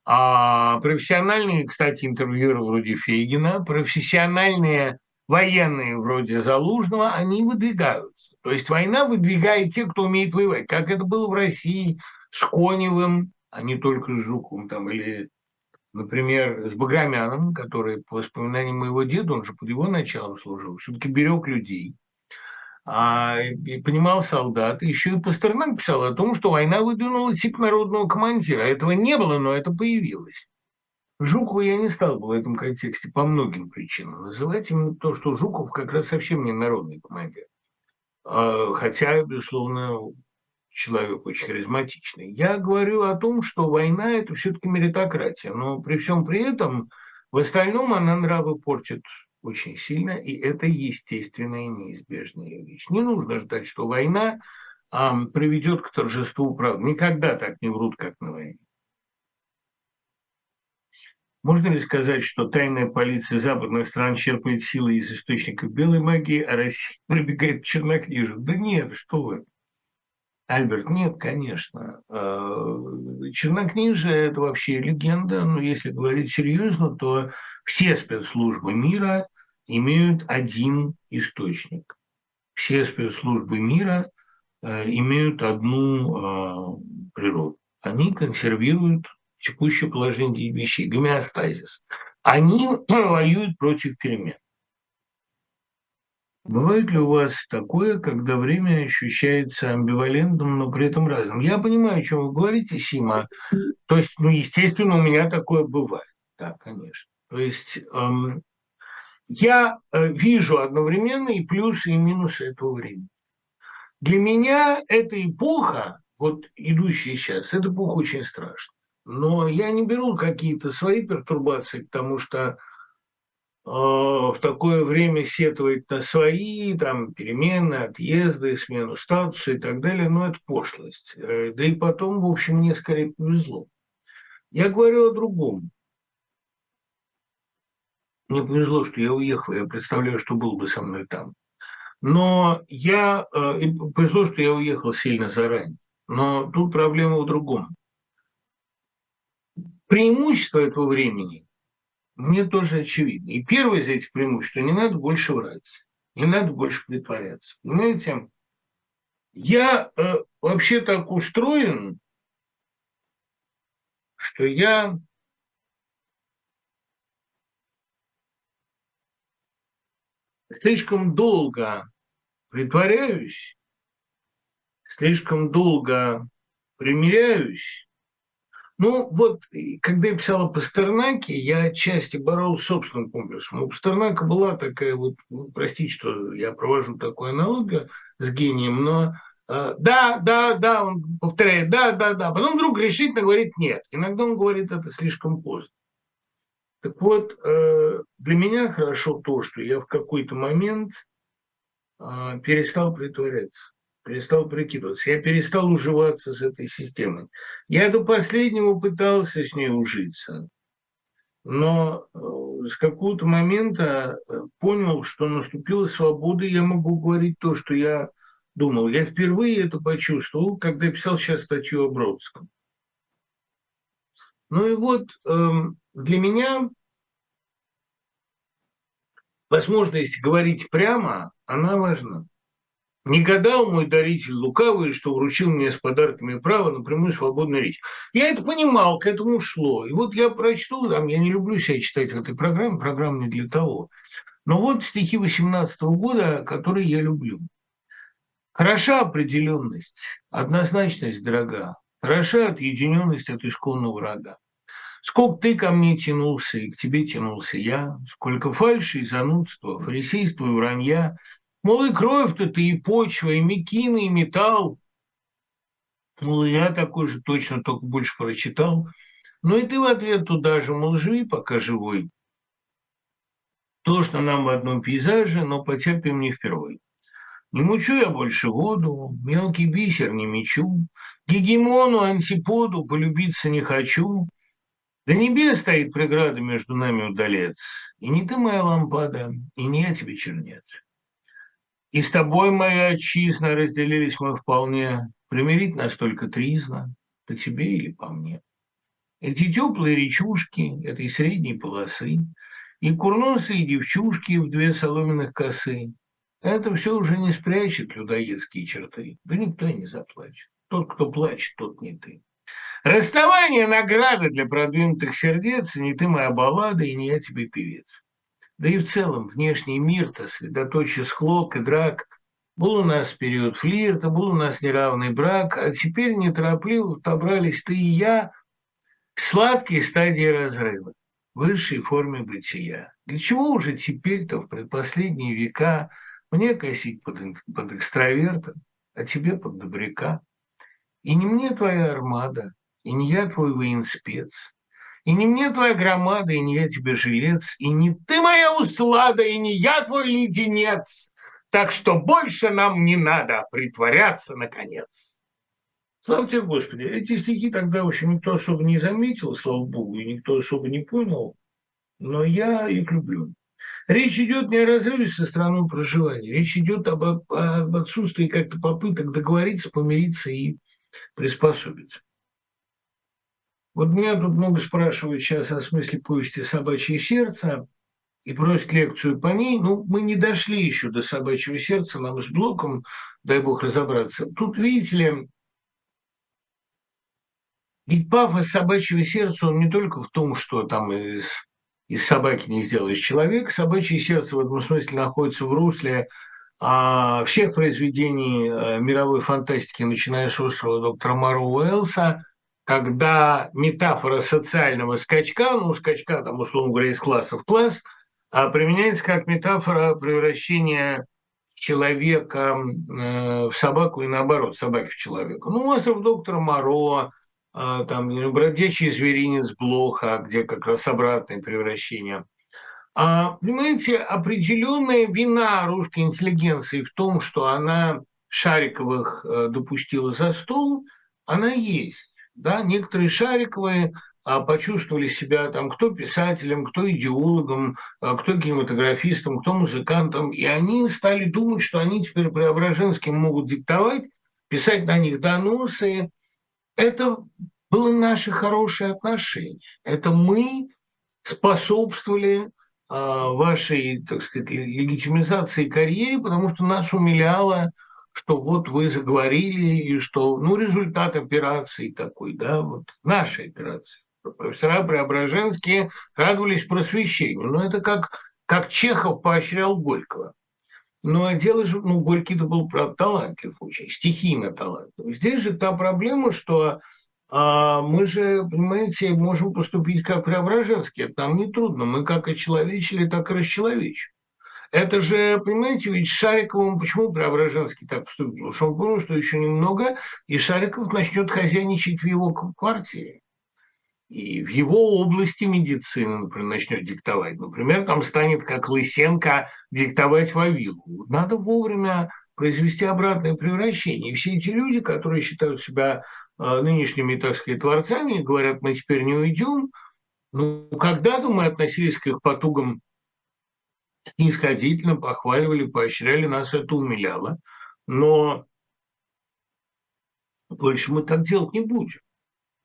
А профессиональные, кстати, интервьюеры вроде Фейгина, профессиональные военные вроде Залужного, они выдвигаются. То есть война выдвигает тех, кто умеет воевать. Как это было в России с Коневым, а не только с Жуковым, там, или, например, с Баграмяном, который, по воспоминаниям моего деда, он же под его началом служил, все-таки берег людей. И понимал солдат. Еще и Пастернак писал о том, что война выдвинула тип народного командира. Этого не было, но это появилось. Жукова я не стал бы в этом контексте по многим причинам называть. Именно то, что Жуков как раз совсем не народный командир. Хотя, безусловно, человек очень харизматичный. Я говорю о том, что война – это все-таки меритократия. Но при всем при этом, в остальном она нравы портит очень сильно, и это естественная и неизбежная вещь. Не нужно ждать, что война приведет к торжеству правды. Никогда так не врут, как на войне. Можно ли сказать, что тайная полиция западных стран черпает силы из источников белой магии, а Россия прибегает к чернокнижию? Да нет, что вы. Альберт, нет, конечно. Чернокнижие – это вообще легенда, но если говорить серьезно, то все спецслужбы мира имеют один источник. Все спецслужбы мира имеют одну природу. Они консервируют текущее положение вещей, гомеостазис, они воюют против перемен. Бывает ли у вас такое, когда время ощущается амбивалентным, но при этом разным? Я понимаю, о чем вы говорите, Сима. То есть, естественно, у меня такое бывает. Да, конечно. То есть я вижу одновременно и плюсы, и минусы этого времени. Для меня эта эпоха, вот идущая сейчас, эта эпоха очень страшна. Но я не беру какие-то свои пертурбации, потому что в такое время сетовать на свои там, перемены, отъезды, смену статуса и так далее, но это пошлость. Да и потом, в общем, мне скорее повезло. Я говорю о другом. Мне повезло, что я уехал, я представляю, что было бы со мной там. Но я повезло, что я уехал сильно заранее. Но тут проблема в другом. Преимущество этого времени мне тоже очевидно. И первое из этих преимуществ – не надо больше врать, не надо больше притворяться. Понимаете, я вообще так устроен, что я слишком долго притворяюсь, слишком долго примиряюсь. Ну, вот, когда я писал о Пастернаке, я отчасти боролся с собственным комплексом. У Пастернака была такая вот, простите, что я провожу такую аналогию с гением, но да, он повторяет, да. Потом вдруг решительно говорит нет. Иногда он говорит это слишком поздно. Так вот, для меня хорошо то, что я в какой-то момент перестал притворяться. Перестал прикидываться. Я перестал уживаться с этой системой. Я до последнего пытался с ней ужиться, но с какого-то момента понял, что наступила свобода, и я могу говорить то, что я думал. Я впервые это почувствовал, когда писал сейчас статью о Бродском. Ну и вот для меня возможность говорить прямо, она важна. Не гадал мой даритель лукавый, что вручил мне с подарками право на прямую свободную речь. Я это понимал, к этому шло. И вот я прочту, там, я не люблю себя читать в этой программе, программа не для того. Но вот стихи 18-го года, которые я люблю. «Хороша определенность, однозначность дорога, хороша отъединенность от исконного врага. Сколько ты ко мне тянулся, и к тебе тянулся я, сколько фальши и занудства, фарисейства и вранья». Мол, и кровь-то ты, и почва, и мекины, и металл. Мол, я такой же точно, только больше прочитал. Ну и ты в ответ туда же, мол, живи, пока живой. Тошно нам в одном пейзаже, но потерпим не впервой. Не мучу я больше воду, мелкий бисер не мечу, гегемону, антиподу полюбиться не хочу. До небес стоит преграда между нами удалец, и не ты моя лампада, и не я тебе чернец. И с тобой, моя отчизна, разделились мы вполне, примирить нас только тризна, по тебе или по мне. Эти теплые речушки этой средней полосы, и курносы, и девчушки в две соломенных косы, это все уже не спрячет людоедские черты, да никто не заплачет. Тот, кто плачет, тот не ты. Расставание – награда для продвинутых сердец, и не ты моя баллада, и не я тебе певец. Да и в целом внешний мир-то, средоточие склок и драк. Был у нас период флирта, был у нас неравный брак, а теперь неторопливо отобрались ты и я к сладкой стадии разрыва, высшей форме бытия. Для чего уже теперь-то в предпоследние века мне косить под экстраверта, а тебе под добряка? И не мне твоя армада, и не я твой военспец. И не мне твоя громада, и не я тебе жилец, и не ты моя услада, и не я твой леденец. Так что больше нам не надо притворяться, наконец. Слава тебе, Господи. Эти стихи тогда, в общем, никто особо не заметил, слава Богу, и никто особо не понял, но я их люблю. Речь идет не о разрыве со страной проживания, речь идет об отсутствии как-то попыток договориться, помириться и приспособиться. Вот меня тут много спрашивают сейчас о смысле повести «Собачье сердце» и просят лекцию по ней. Ну, мы не дошли еще до «Собачьего сердца», нам с Блоком, дай бог разобраться. Тут, видите ли, Ведь пафос собачьего сердца, он не только в том, что там из собаки не сделаешь человека. Собачье сердце в этом смысле находится в русле всех произведений мировой фантастики, начиная с острова доктора Моро Уэллса, когда метафора социального скачка, скачка, там, условно говоря, из класса в класс, применяется как метафора превращения человека в собаку и наоборот, собаки в человека. Остров доктора Моро, там, бродячий зверинец Блоха, где как раз обратное превращение. Понимаете, определенная вина русской интеллигенции в том, что она Шариковых допустила за стол, она есть. Да? Некоторые Шариковые почувствовали себя там кто писателем, кто идеологом, кто кинематографистом, кто музыкантом, и они стали думать, что они теперь Преображенским могут диктовать, писать на них доносы. Это было наше хорошее отношение. Это мы способствовали вашей, так сказать, легитимизации карьеры, потому что нас умиляло, что вот вы заговорили, и что, результат операции такой, да, вот нашей операции. Профессора Преображенские радовались просвещению. Это как Чехов поощрял Горького. Но дело же, Горький-то был, правда, талантлив очень, стихийно талантлив. Здесь же та проблема, что мы же, понимаете, можем поступить как Преображенский. Это нам нетрудно. Мы как очеловечили, так и расчеловечили. Это же, понимаете, ведь Шариковым почему Преображенский так поступил? Потому что он понял, что еще немного, и Шариков начнет хозяйничать в его квартире. И в его области медицины, например, начнет диктовать. Например, там станет, как Лысенко, диктовать Вавилу. Надо вовремя произвести обратное превращение. И все эти люди, которые считают себя нынешними, так сказать, творцами, говорят, мы теперь не уйдем. Когда-то мы относились к их потугам снисходительно, похваливали, поощряли, нас это умиляло. Но больше мы так делать не будем.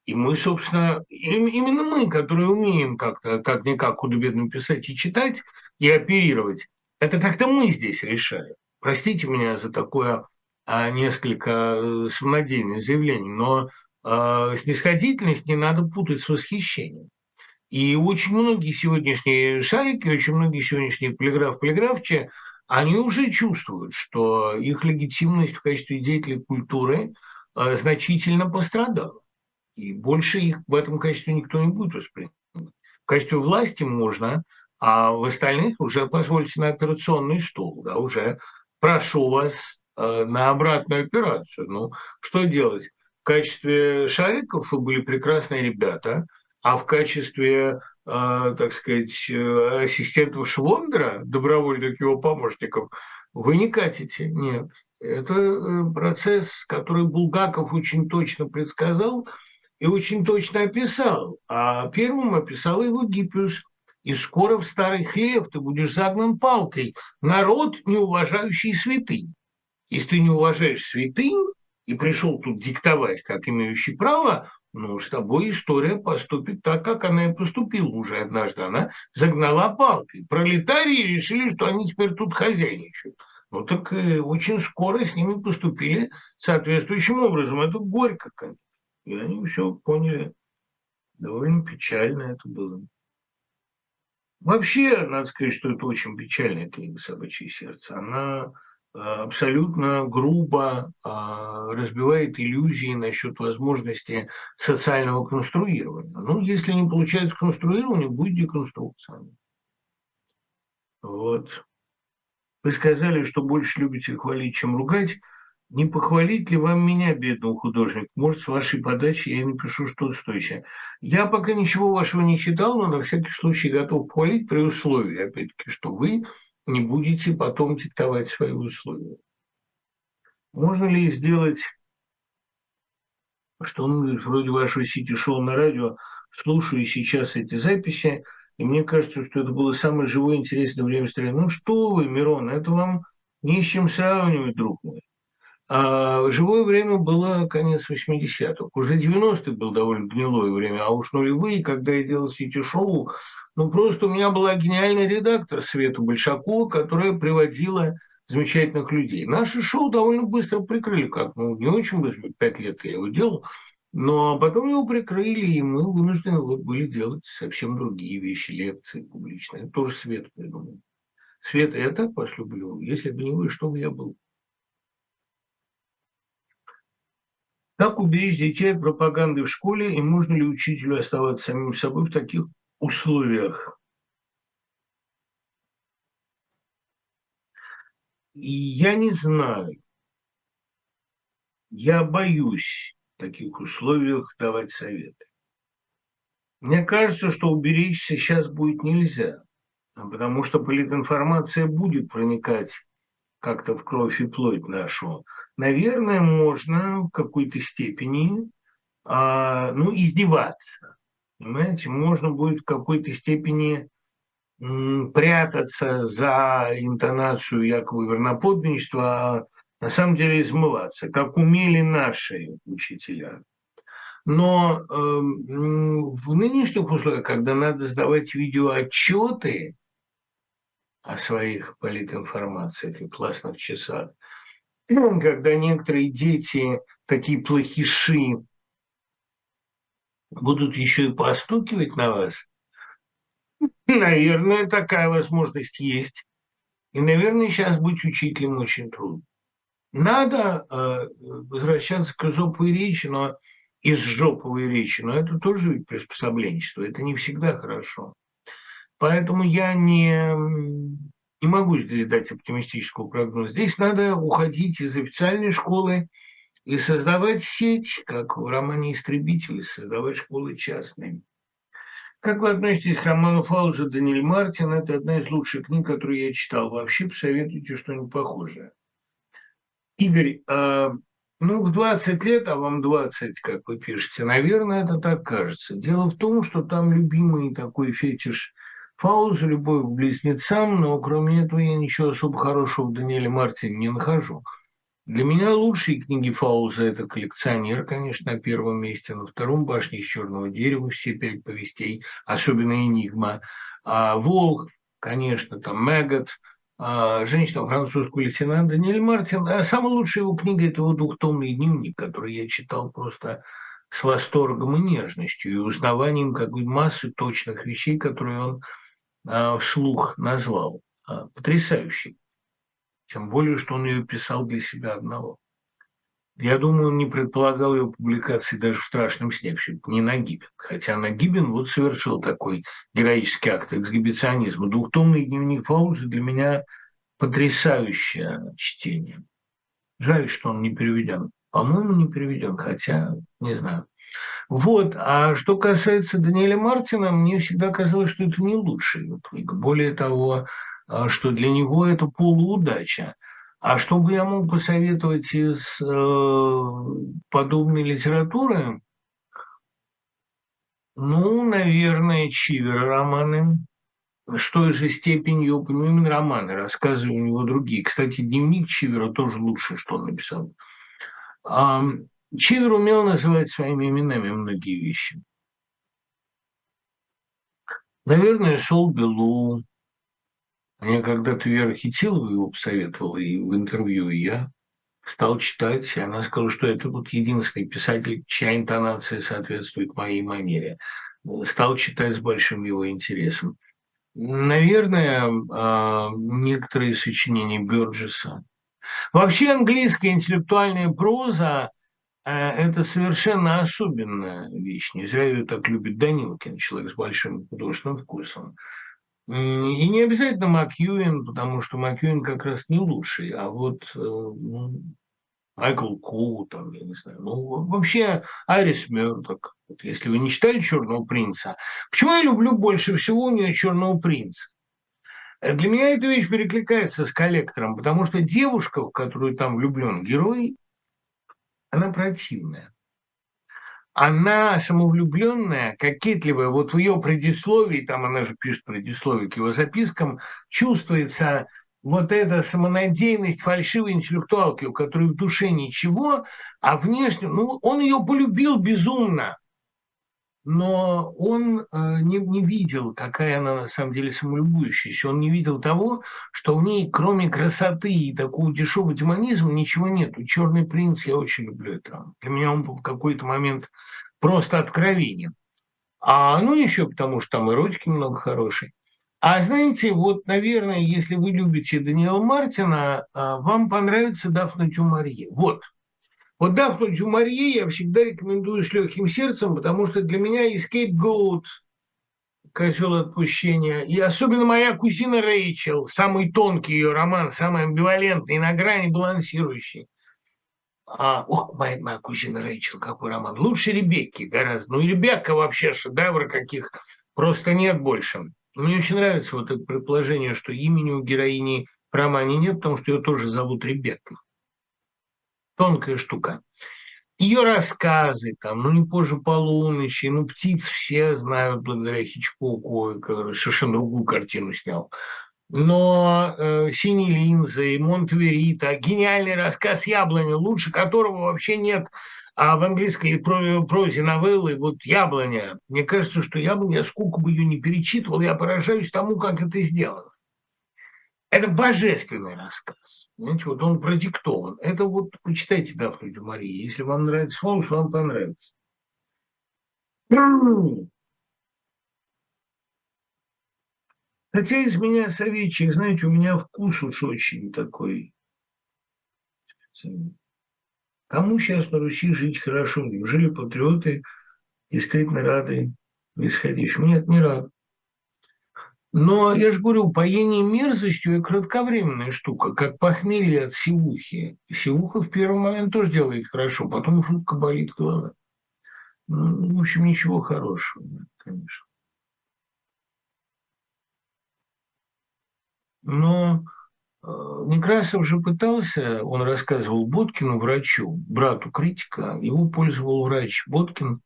И мы, собственно, именно мы, которые умеем как-никак худо-бедно писать и читать, и оперировать, это как-то мы здесь решаем. Простите меня за такое несколько самодельное заявление, но снисходительность не надо путать с восхищением. И очень многие сегодняшние шарики, очень многие сегодняшние полиграфчи, они уже чувствуют, что их легитимность в качестве деятелей культуры значительно пострадала. И больше их в этом качестве никто не будет воспринимать. В качестве власти можно, а в остальных уже позвольте на операционный стол. Да, уже прошу вас на обратную операцию. Что делать? В качестве Шариков вы были прекрасные ребята, а в качестве, так сказать, ассистентов Швондера, добровольных его помощников, вы не катите. Нет. Это процесс, который Булгаков очень точно предсказал, и очень точно описал. А первым описал его Гиппиус. «И скоро в старый хлев ты будешь загнан палкой. Народ, не уважающий святынь. Если ты не уважаешь святынь и пришел тут диктовать, как имеющий право, с тобой история поступит так, как она и поступила уже однажды. Она загнала палкой. Пролетарии решили, что они теперь тут хозяйничают. Так очень скоро с ними поступили соответствующим образом. Это горько, конечно. И они все поняли. Довольно печально это было. Вообще, надо сказать, что это очень печальная книга «Собачье сердце». Она абсолютно грубо разбивает иллюзии насчет возможности социального конструирования. Если не получается конструирование, будет деконструкция. Вот. Вы сказали, что больше любите хвалить, чем ругать. Не похвалить ли вам меня, бедного художника? Может, с вашей подачи я напишу что-то стоящее. Я пока ничего вашего не читал, но на всякий случай готов похвалить при условии, опять-таки, что вы не будете потом диктовать свои условия. Можно ли сделать что-нибудь вроде вашего сити-шоу на радио? Слушаю сейчас эти записи, и мне кажется, что это было самое живое и интересное время страны. Что вы, Мирон, это вам не с чем сравнивать, друг мой. А живое время было конец 80-х. Уже 90-х было довольно гнилое время, а уж нулевые, когда я делал сити-шоу, просто у меня была гениальный редактор Света Большакова, которая приводила замечательных людей. Наше шоу довольно быстро прикрыли, не очень быстро, 5 лет я его делал, Но потом его прикрыли, и мы вынуждены были делать совсем другие вещи, лекции публичные. Это тоже Света придумал. Света я так вас люблю, если бы не вы, что бы я был? Как уберечь детей от пропаганды в школе, и можно ли учителю оставаться самим собой в таких условиях? И я не знаю, я боюсь в таких условиях давать советы. Мне кажется, что уберечься сейчас будет нельзя, потому что политинформация будет проникать как-то в кровь и плоть нашу. Наверное, можно в какой-то степени издеваться, понимаете? Можно будет в какой-то степени прятаться за интонацию якобы верноподданничества, а на самом деле измываться, как умели наши учителя. Но в нынешних условиях, когда надо сдавать видеоотчеты о своих политинформациях и классных часах, когда некоторые дети, такие плохиши, будут еще и постукивать на вас, наверное, такая возможность есть. И, наверное, сейчас быть учителем очень трудно. Надо возвращаться к изоповой речи, но из жоповой речи, но это тоже ведь приспособленчество, это не всегда хорошо. Поэтому я не могу здесь дать оптимистическую прогноз. Здесь надо уходить из официальной школы и создавать сеть, как в романе «Истребители», создавать школы частные. Как вы относитесь к роману Фауза «Даниэль Мартин»? Это одна из лучших книг, которую я читал. Вообще посоветуйте что-нибудь похожее. Игорь, в 20 лет, а вам 20, как вы пишете, наверное, это так кажется. Дело в том, что там любимый такой фетиш Фауза, любовь к близнецам, но кроме этого я ничего особо хорошего в «Даниэле Мартине» не нахожу. Для меня лучшие книги Фауза – это «Коллекционер», конечно, на первом месте, на втором «Башня из черного дерева», все 5 повестей, особенно «Энигма», «Волк», конечно, там «Мэгот», «Женщина французского лейтенанта», Даниэль Мартин. А самая лучшая его книга – это его двухтомный дневник, который я читал просто с восторгом и нежностью, и узнаванием какой массы точных вещей, которые он вслух назвал. Потрясающий. Тем более, что он ее писал для себя одного. Я думаю, он не предполагал ее публикации даже в «Страшном сне», не Нагибин. Хотя Нагибин вот совершил такой героический акт эксгибиционизма. Двухтомный дневник Фауза для меня потрясающее чтение. Жаль, что он не переведен. По-моему, не переведен, хотя не знаю. Вот, а что касается Даниэля Мартина, мне всегда казалось, что это не лучшая его книга. Более того, что для него это полуудача. А что бы я мог посоветовать из подобной литературы? Наверное, Чивера романы. С той же степенью, помимо романы, рассказы у него другие. Кстати, дневник Чивера тоже лучше, что он написал. Чивер умел называть своими именами многие вещи. Наверное, Сол Белу. Мне когда-то Вера Хитилова его посоветовала, и в интервью я стал читать, и она сказала, что это вот единственный писатель, чья интонация соответствует моей манере. Стал читать с большим его интересом. Наверное, некоторые сочинения Бёрджеса. Вообще английская интеллектуальная проза – это совершенно особенная вещь. Не зря ее так любит Данилкин, человек с большим художественным вкусом. И не обязательно Макьюин, потому что Макьюин как раз не лучший, а вот Майкл Коу, там, я не знаю, вообще Айрис Мёрдок. Вот если вы не читали «Черного принца», почему я люблю больше всего у нее «Черного принца»? Для меня эта вещь перекликается с «Коллектором», потому что девушка, в которую там влюблен герой, она противная. Она самовлюбленная, кокетливая. Вот в ее предисловии, там она же пишет предисловие к его запискам, чувствуется вот эта самонадеянность фальшивой интеллектуалки, у которой в душе ничего, а внешне, он ее полюбил безумно. но он не видел, какая она на самом деле самолюбующаяся. Он не видел того, что в ней, кроме красоты и такого дешевого демонизма, ничего нет. «Черный принц», я очень люблю это. Для меня он был в какой-то момент просто откровением. А ну еще потому, что там эротики много хорошей. А знаете, вот, наверное, если вы любите Даниэла Мартина, вам понравится «Дафна дю Марье». Вот «Дафну дю Марье» я всегда рекомендую с легким сердцем, потому что для меня и «Scapegoat», «Козёл отпущения», и особенно «Моя кузина Рэйчел», самый тонкий ее роман, самый амбивалентный, на грани балансирующий. «Моя кузина Рэйчел», какой роман. Лучше «Ребекки» гораздо. Ну и «Ребекка» вообще шедевр, каких просто нет больше. Мне очень нравится вот это предположение, что имени у героини в романе нет, потому что ее тоже зовут Ребекка. Тонкая штука. Ее рассказы, там, «Не позже полуночи», «Птиц» все знают благодаря Хичкоку, который совершенно другую картину снял. Но «Синие линзы», «Монтеверита», гениальный рассказ «Яблоня», лучше которого вообще нет. А в английской прозе новеллы вот «Яблоня». Мне кажется, что «Яблоня», сколько бы ее ни перечитывал, я поражаюсь тому, как это сделано. Это божественный рассказ. Понимаете, вот он продиктован. Это вот почитайте «Дафну дю Марье». Если вам нравится «Фолс», вам понравится. Хотя из меня советчик, знаете, у меня вкус уж очень такой. Кому сейчас на Руси жить хорошо? Неужели патриоты искренне рады происходящему? Нет, не рад. Но, я же говорю, упоение мерзостью – это кратковременная штука, как похмелье от сивухи. Сивуха в первый момент тоже делает хорошо, потом жутко болит голова. Ну, в общем, ничего хорошего, конечно. Но Некрасов же пытался, он рассказывал Боткину, врачу, брату критика, его пользовал врач Боткин.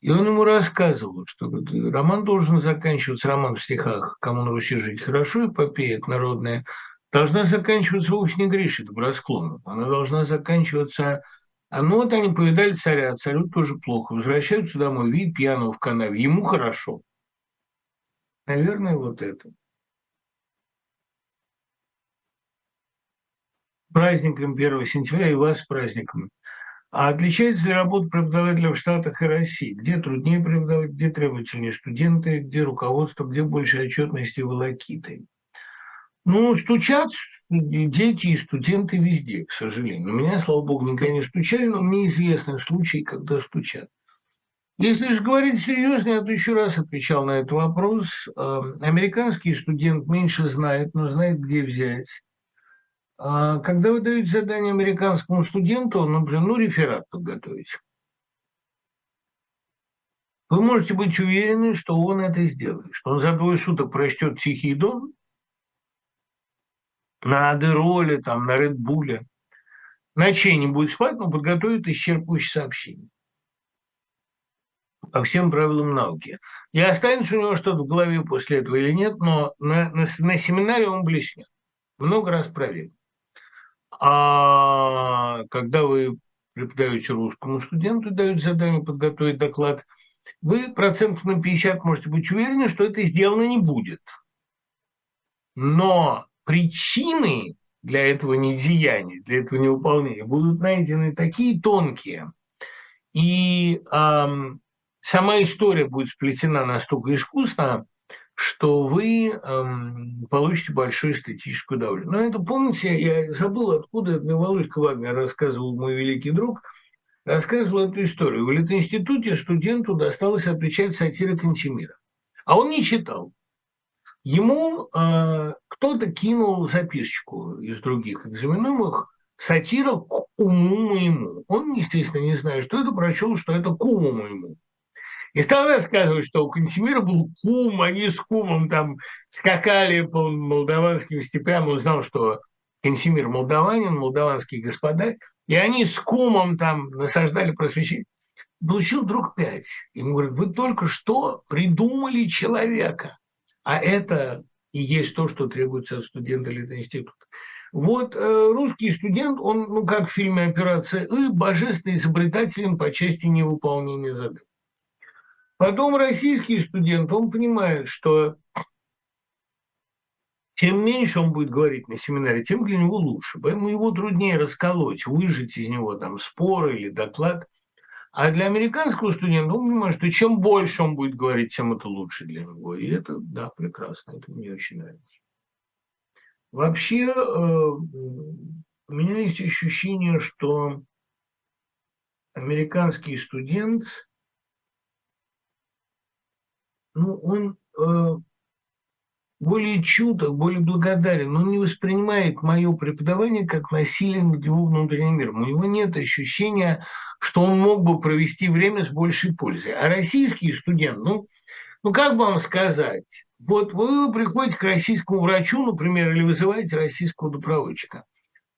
И он ему рассказывал, что роман должен заканчиваться, роман в стихах «Кому на Руси жить хорошо», эпопея народная, должна заканчиваться вовсе не грешит добросклонно. Она должна заканчиваться... Ну вот они повидали царя, царю тоже плохо. Возвращаются домой, видят пьяного в канаве. Ему хорошо. Наверное, вот это. Праздником 1 сентября и вас с праздником. А отличается ли работа преподавателя в Штатах и России? Где труднее преподавать, где требовательнее студенты, где руководство, где больше отчетности и волокиты? Ну, стучат дети и студенты везде, к сожалению. Меня, слава богу, никогда не стучали, но мне известны случаи, когда стучат. Если же говорить серьезно, я еще раз отвечал на этот вопрос. Американский студент меньше знает, но знает, где взять. Когда вы даете задание американскому студенту, например, реферат подготовить, вы можете быть уверены, что он это сделает, что он за 2 суток прочтет «Тихий дон» на Дероле, там, на Редбуле, ночей не будет спать, но подготовит исчерпывающее сообщение по всем правилам науки. И останется у него что-то в голове после этого или нет, но на семинаре он блеснет. Много раз проверил. А когда вы преподаете русскому студенту, даете задание подготовить доклад, вы процентов на 50 можете быть уверены, что это сделано не будет. Но причины для этого недеяния, для этого невыполнения будут найдены такие тонкие. И сама история будет сплетена настолько искусно, что вы получите большое статистическое давление. Но это, помните, я забыл, откуда это мне Володька Вагнер рассказывал, мой великий друг, рассказывал эту историю. В летоинституте студенту досталось отвечать сатиры Кантемира. А он не читал. Ему кто-то кинул записочку из других экзаменуемых: «Сатира к уму моему». Он, естественно, не знает, что это, прочел, что это «к уму моему». И стал рассказывать, что у Кантемира был кум, они с кумом там скакали по молдаванским степям. Он знал, что Кантемир молдаванин, молдаванский господарь. И они с кумом там насаждали просвещение. Получил вдруг 5. Ему говорят: вы только что придумали человека. А это и есть то, что требуется от студента летоинститута. Вот русский студент, он, ну как в фильме «Операция И», божественно изобретателен по части невыполнения заданий. Потом российский студент, он понимает, что чем меньше он будет говорить на семинаре, тем для него лучше. Поэтому его труднее расколоть, выжать из него там споры или доклад. А для американского студента он понимает, что чем больше он будет говорить, тем это лучше для него. И это, да, прекрасно, это мне очень нравится. Вообще, у меня есть ощущение, что американский студент, ну, он более чуток, более благодарен, он не воспринимает мое преподавание как насилие над его внутренним миром. У него нет ощущения, что он мог бы провести время с большей пользой. А российский студент, ну как бы вам сказать, вот вы приходите к российскому врачу, например, или вызываете российского добровольчика.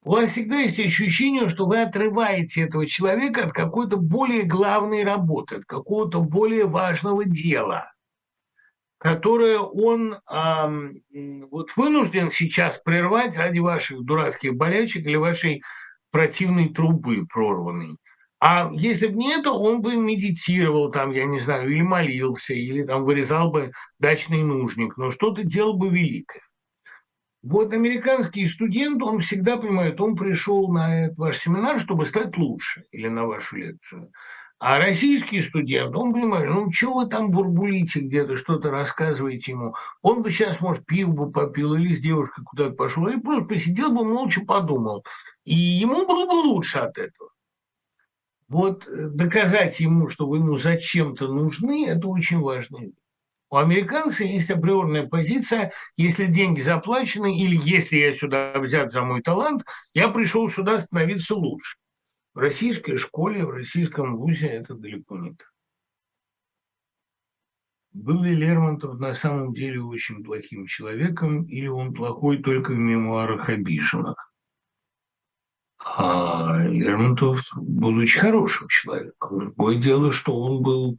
У вас всегда есть ощущение, что вы отрываете этого человека от какой-то более главной работы, от какого-то более важного дела, которое он вот вынужден сейчас прервать ради ваших дурацких болячек или вашей противной трубы прорванной. А если бы не это, он бы медитировал там, я не знаю, или молился, или там вырезал бы дачный нужник, но что-то делал бы великое. Вот американский студент, он всегда понимает, он пришел на ваш семинар, чтобы стать лучше, или на вашу лекцию. А российский студент, он понимает, ну, чего вы там бурбулите где-то, что-то рассказываете ему. Он бы сейчас, может, пиво бы попил, или с девушкой куда-то пошел, или просто посидел бы, молча подумал. И ему было бы лучше от этого. Вот доказать ему, что вы ему зачем-то нужны, это очень важно. У американцев есть априорная позиция: если деньги заплачены, или если я сюда взят за мой талант, я пришел сюда становиться лучше. В российской школе, в российском вузе это далеко не так. Был ли Лермонтов на самом деле очень плохим человеком, или он плохой только в мемуарах о Бишинах? А Лермонтов был очень хорошим человеком. Другое дело, что он был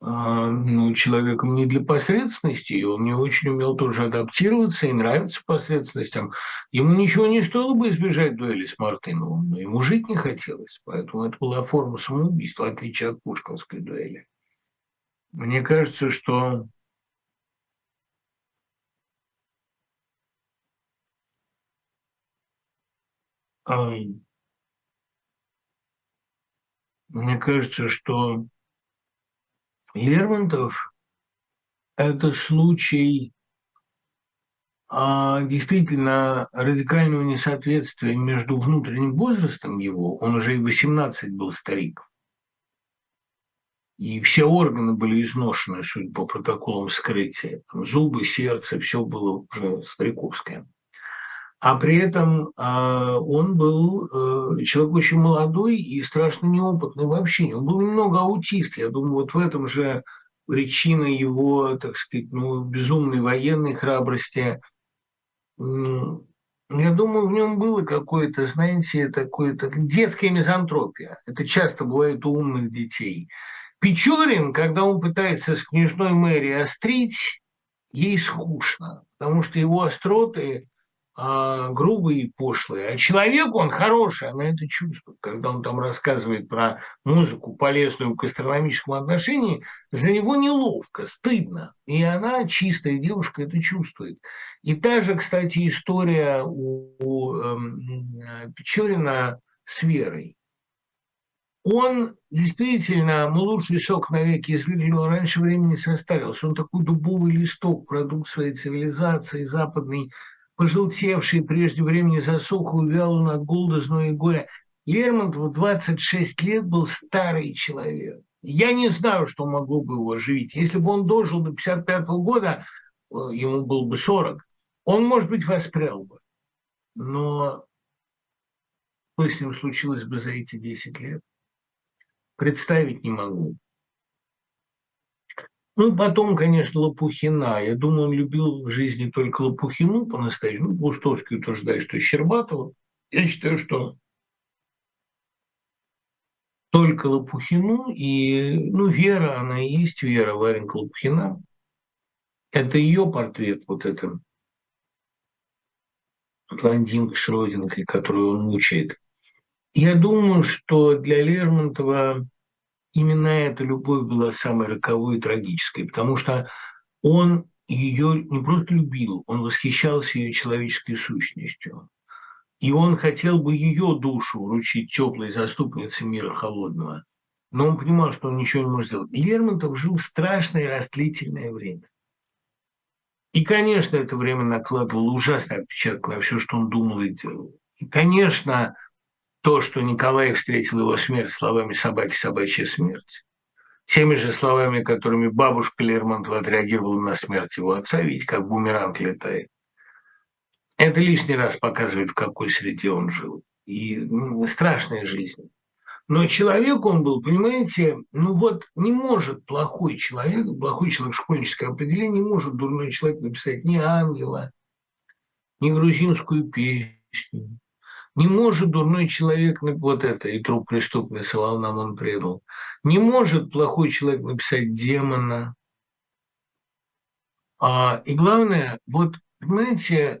человеком не для посредственности, и он не очень умел тоже адаптироваться и нравиться посредственностям. Ему ничего не стоило бы избежать дуэли с Мартыновым, но ему жить не хотелось, поэтому это была форма самоубийства, в отличие от пушкинской дуэли. Мне кажется, что Лермонтов – это случай действительно радикального несоответствия между внутренним возрастом его, он уже и 18 был старик, и все органы были изношены, судя по протоколам вскрытия, там зубы, сердце, все было уже стариковское. А при этом он был человек очень молодой и страшно неопытный в общении. Он был немного аутист. Я думаю, вот в этом же причина его, так сказать, безумной военной храбрости. Я думаю, в нем было какое-то, знаете, такое-то детская мизантропия. Это часто бывает у умных детей. Печорин, когда он пытается с княжной Мэри острить, ей скучно, потому что его остроты грубые и пошлые. А человек, он хороший, она это чувствует. Когда он там рассказывает про музыку, полезную к астрономическому отношению, за него неловко, стыдно. И она, чистая девушка, это чувствует. И та же, кстати, история у Печорина с Верой. Он действительно лучший сок навеки извлечён, раньше времени состарился. Он такой дубовый листок, продукт своей цивилизации, западной, пожелтевший, прежде времени засохлый, вялый от голода, зноя и горя. Лермонтов в 26 лет был старый человек. Я не знаю, что могло бы его оживить. Если бы он дожил до 55-го года, ему было бы 40, он, может быть, воспрял бы. Но что с ним случилось бы за эти 10 лет, представить не могу. Ну, потом, конечно, Лопухина. Я думаю, он любил в жизни только Лопухину по-настоящему. Пустовский утверждает, что Щербатова. Я считаю, что только Лопухину. И, Вера, она и есть Вера, Варенька Лопухина. Это ее портрет, вот эта блондинка с родинкой, которую он мучает. Я думаю, что для Лермонтова именно эта любовь была самой роковой и трагической, потому что он ее не просто любил, он восхищался ее человеческой сущностью. И он хотел бы ее душу вручить теплой заступнице мира холодного, но он понимал, что он ничего не может сделать. Лермонтов жил в страшное растлительное время. И, конечно, это время накладывало ужасный отпечаток на все, что он думал и делал. И, конечно, то, что Николай встретил его смерть словами «собаки, собачья смерть», теми же словами, которыми бабушка Лермонтова отреагировала на смерть его отца, ведь как бумеранг летает. Это лишний раз показывает, в какой среде он жил. И страшная жизнь. Но человек он был, понимаете, не может плохой человек, школьническое определение, не может дурной человек написать ни «Ангела», ни грузинскую песню. Не может дурной человек, и труп преступный совал нам он предал. Не может плохой человек написать «Демона». И главное, понимаете,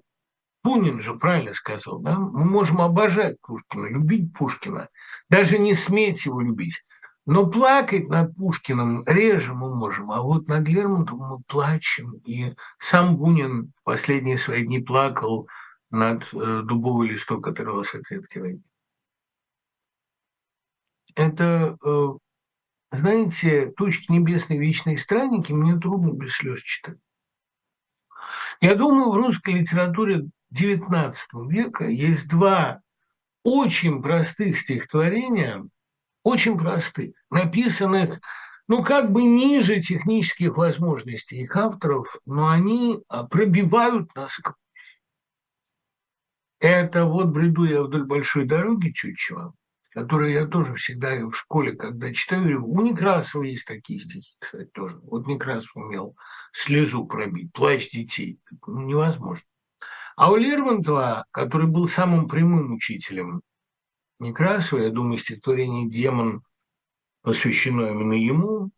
Бунин же правильно сказал, да? Мы можем обожать Пушкина, любить Пушкина, даже не сметь его любить. Но плакать над Пушкиным реже мы можем, а вот над Лермонтовым мы плачем. И сам Бунин в последние свои дни плакал над дубовый листок, которого соклетки родили. Это, знаете, «Тучки небесные, вечные странники» мне трудно без слез читать. Я думаю, в русской литературе XIX века есть два очень простых стихотворения, очень простых, написанных, как бы ниже технических возможностей их авторов, но они пробивают насквозь. Это «Бреду я вдоль большой дороги» Тютчева, которую я тоже всегда в школе, когда читаю, у Некрасова есть такие стихи, кстати, тоже. Некрасов умел слезу пробить, плач детей. Это невозможно. А у Лермонтова, который был самым прямым учителем Некрасова, я думаю, стихотворение «Демон» посвящено именно ему.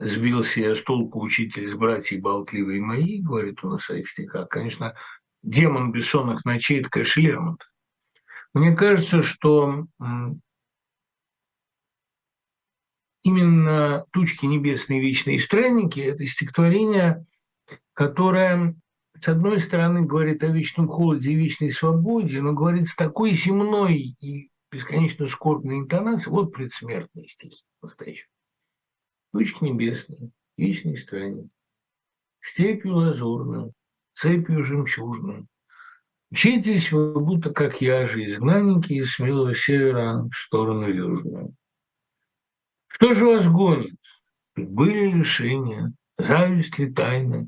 «Сбился я с толку, учитель, с братьей болтливые мои», говорит он о своих стихах. Конечно, «Демон бессонных ночей» – это, конечно, Лермонтов. Мне кажется, что именно «Тучки небесные, вечные странники» – это стихотворение, которое, с одной стороны, говорит о вечном холоде и вечной свободе, но говорит с такой земной и бесконечно скорбной интонацией. Предсмертные стихи настоящие. «Тучки небесные, вечные странники, степью лазурную, цепью жемчужную. Учитесь вы, будто как я же, изгнанники из смелого севера в сторону южную. Что же вас гонит? Были лишения, зависть ли тайна,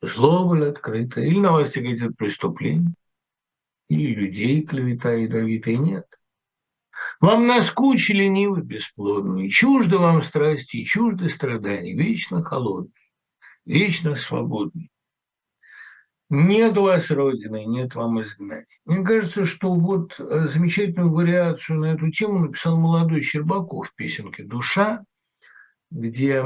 злоба ли открыта, или на вас тяготят преступления, или людей клевета ядовитой нет? Вам наскучили нивы бесплодные, чужды вам страсти, чужды страданий, вечно холодные, вечно свободные. Нет у вас Родины, нет вам изгнания». Мне кажется, что замечательную вариацию на эту тему написал молодой Щербаков в песенке «Душа», где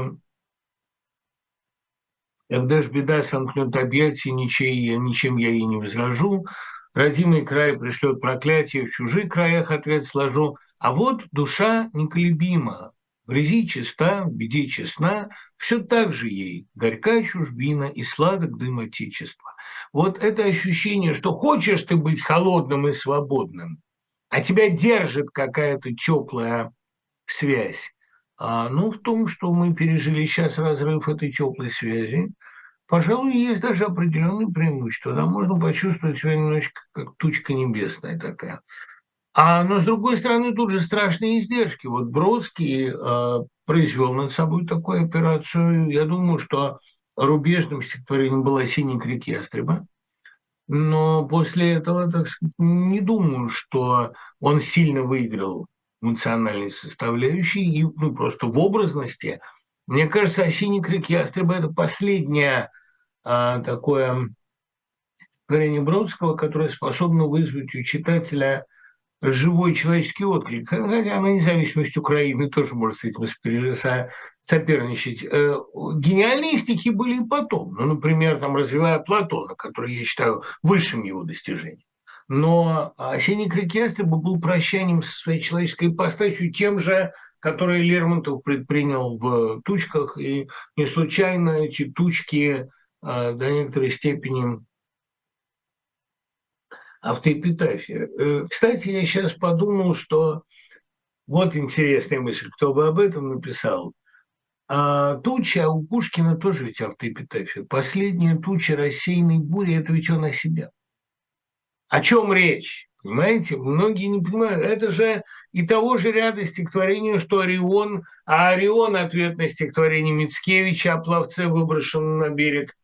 «Когда ж беда сомкнет объятия, ничем я ей не возражу, родимый край пришлет проклятие, в чужих краях отряд сложу, а душа неколебима, в грязи чиста, в беде честна, все так же ей горька чужбина и сладок дым отечества». Это ощущение, что хочешь ты быть холодным и свободным, а тебя держит какая-то теплая связь. В том, что мы пережили сейчас разрыв этой теплой связи, пожалуй, есть даже определенные преимущества. Там можно почувствовать себя немножечко как тучка небесная такая. Но, с другой стороны, тут же страшные издержки. Бродский произвел над собой такую операцию. Я думаю, что рубежным стихотворением был «Осенний крик ястреба». Но после этого, так сказать, не думаю, что он сильно выиграл эмоциональной составляющей и просто в образности. Мне кажется, «Осенний крик ястреба» – это последнее такое стихотворение Бродского, которое способно вызвать у читателя живой человеческий отклик. Хотя на независимость Украины тоже может с этим соперничать. Гениальные стихи были и потом. Например, «Развивая Платона», который я считаю высшим его достижением. Но «Осенний крик ястреба» был прощанием со своей человеческой ипостасью, тем же, которые Лермонтов предпринял в «Тучках». И не случайно эти тучки до некоторой степени автоэпитафия. Кстати, я сейчас подумал, что вот интересная мысль, кто бы об этом написал. А туча у Пушкина тоже ведь автоэпитафия. «Последняя туча рассеянной бури» – это ведь он о себе. О чем речь? Понимаете? Многие не понимают. Это же и того же ряда стихотворений, что «Орион», а «Орион» – ответ на стихотворение Мицкевича о пловце, выброшенном на берег.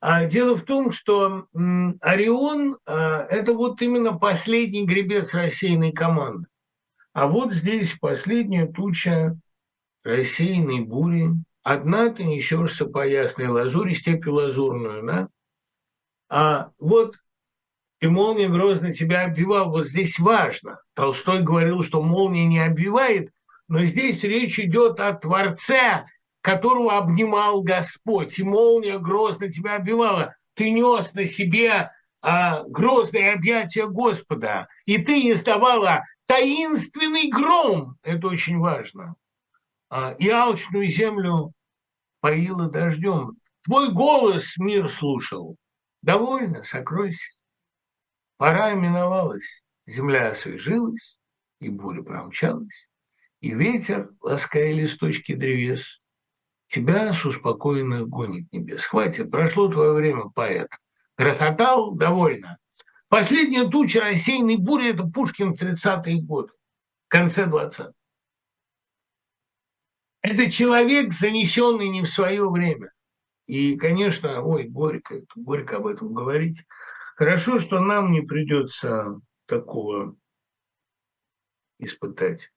А дело в том, что «Орион» – это вот именно последний гребец рассеянной команды. А вот здесь «Последняя туча рассеянной бури, одна ты несешься по ясной лазури, степи лазурную», да? А вот «и молния грозно тебя обвивала». Вот здесь важно. Толстой говорил, что молния не обвивает, но здесь речь идет о Творце, которого обнимал Господь. «И молния грозно тебя обвивала». Ты нес на себе грозные объятия Господа, и ты издавала таинственный гром. Это очень важно. «И алчную землю поила дождем. Твой голос мир слушал. Довольно, сокройся. Пора миновалась, земля освежилась, и буря промчалась, и ветер, лаская листочки древес, тебя с успокоенных гонит небес. Хватит, прошло твое время, поэт. Грохотал, довольно». «Последняя туча рассеянной бури» – это Пушкин в 30-е годы, в конце 20-х. Это человек, занесенный не в свое время. И, конечно, ой, горько, горько об этом говорить. Хорошо, что нам не придется такого испытать.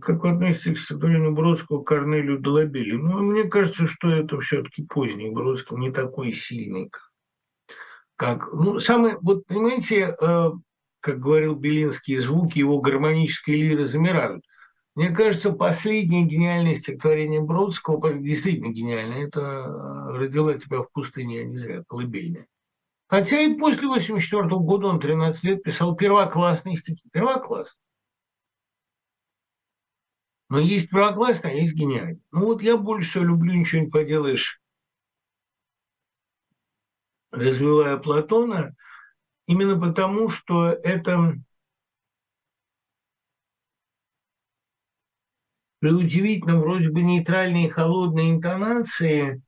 Как вы относитесь к стихотворению Бродского «Корнелию Долобели»? Ну, мне кажется, что это все-таки поздний Бродский, не такой сильный, как... Ну, самый, вот, понимаете, как говорил Белинский, звуки его гармонической лиры замирают. Мне кажется, последнее гениальное стихотворение Бродского, действительно гениальное, это «Родила тебя в пустыне, я не зря», колыбельная. Хотя и после 1984 года он 13 лет писал первоклассные стихи. Первоклассные. Но есть первоклассные, а есть гениальные. Ну вот я больше люблю «Ничего не поделаешь», развивая Платона, именно потому, что это при удивительном, вроде бы нейтральной и холодной интонации,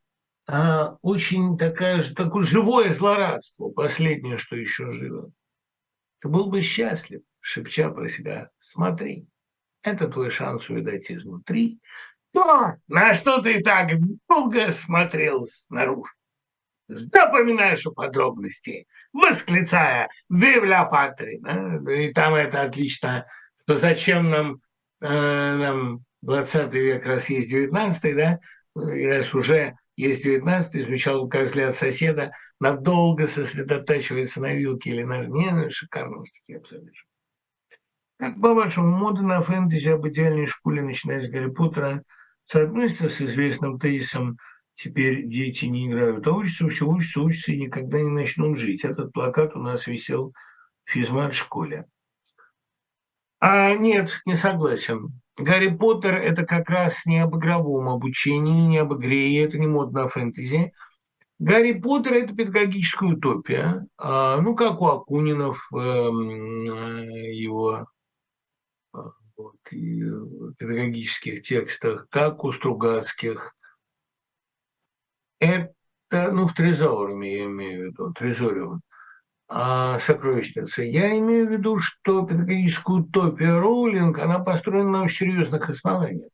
очень такое живое злорадство, последнее, что еще живо. «Ты был бы счастлив, шепча про себя, смотри, это твой шанс увидать изнутри то, на что ты так долго смотрел снаружи. Запоминаешь о подробности, восклицая «Вивля Патри», да? И там это отлично, что зачем нам, 20 век, раз есть 19, да, и раз уже есть 19, изучал взгляд соседа, надолго сосредотачивается на вилке или на... Не, шикарные стихи абсолютно. Как, по-вашему, мода на фэнтези об идеальной школе, начиная с Гарри Поттера, соотносится с известным тезисом «Теперь дети не играют, а учатся, все учатся, учатся и никогда не начнут жить». Этот плакат у нас висел в физмат-школе. Нет, не согласен. Гарри Поттер – это как раз не об игровом обучении, не об игре, это не модно фэнтези. Гарри Поттер – это педагогическая утопия, ну, как у Акунинов, его вот, педагогических текстах, как у Стругацких. Это, ну, в «Трезориуме» я имею в виду, «Трезориум», «Сокровищница». Я имею в виду, что педагогическая утопия Роулинг, она построена на очень серьезных основаниях.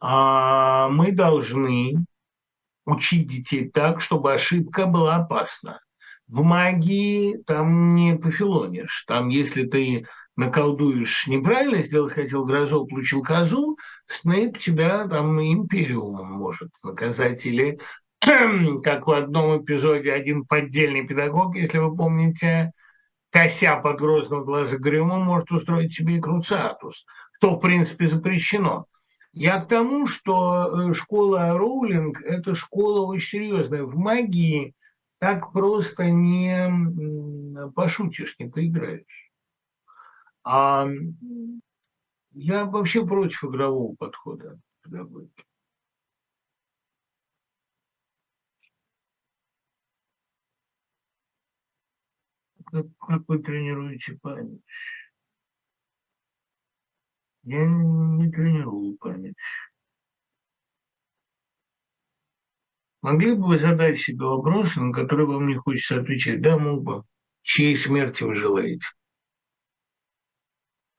Мы должны учить детей так, чтобы ошибка была опасна. В магии там не пофилонишь. Там, если ты наколдуешь неправильно, сделал, хотел грозу, получил козу, Снейп тебя там империумом может наказать. Или как в одном эпизоде один поддельный педагог, если вы помните, кося под грозного глаза Грюма, может устроить себе и круциатус, что, в принципе, запрещено. Я к тому, что школа Роулинг – это школа очень серьезная. В магии так просто не пошутишь, не поиграешь. Я вообще против игрового подхода к педагогике. Как вы тренируете память? Я не тренирую память. Могли бы вы задать себе вопросы, на которые вам не хочется отвечать? Да, мог бы. Чьей смерти вы желаете?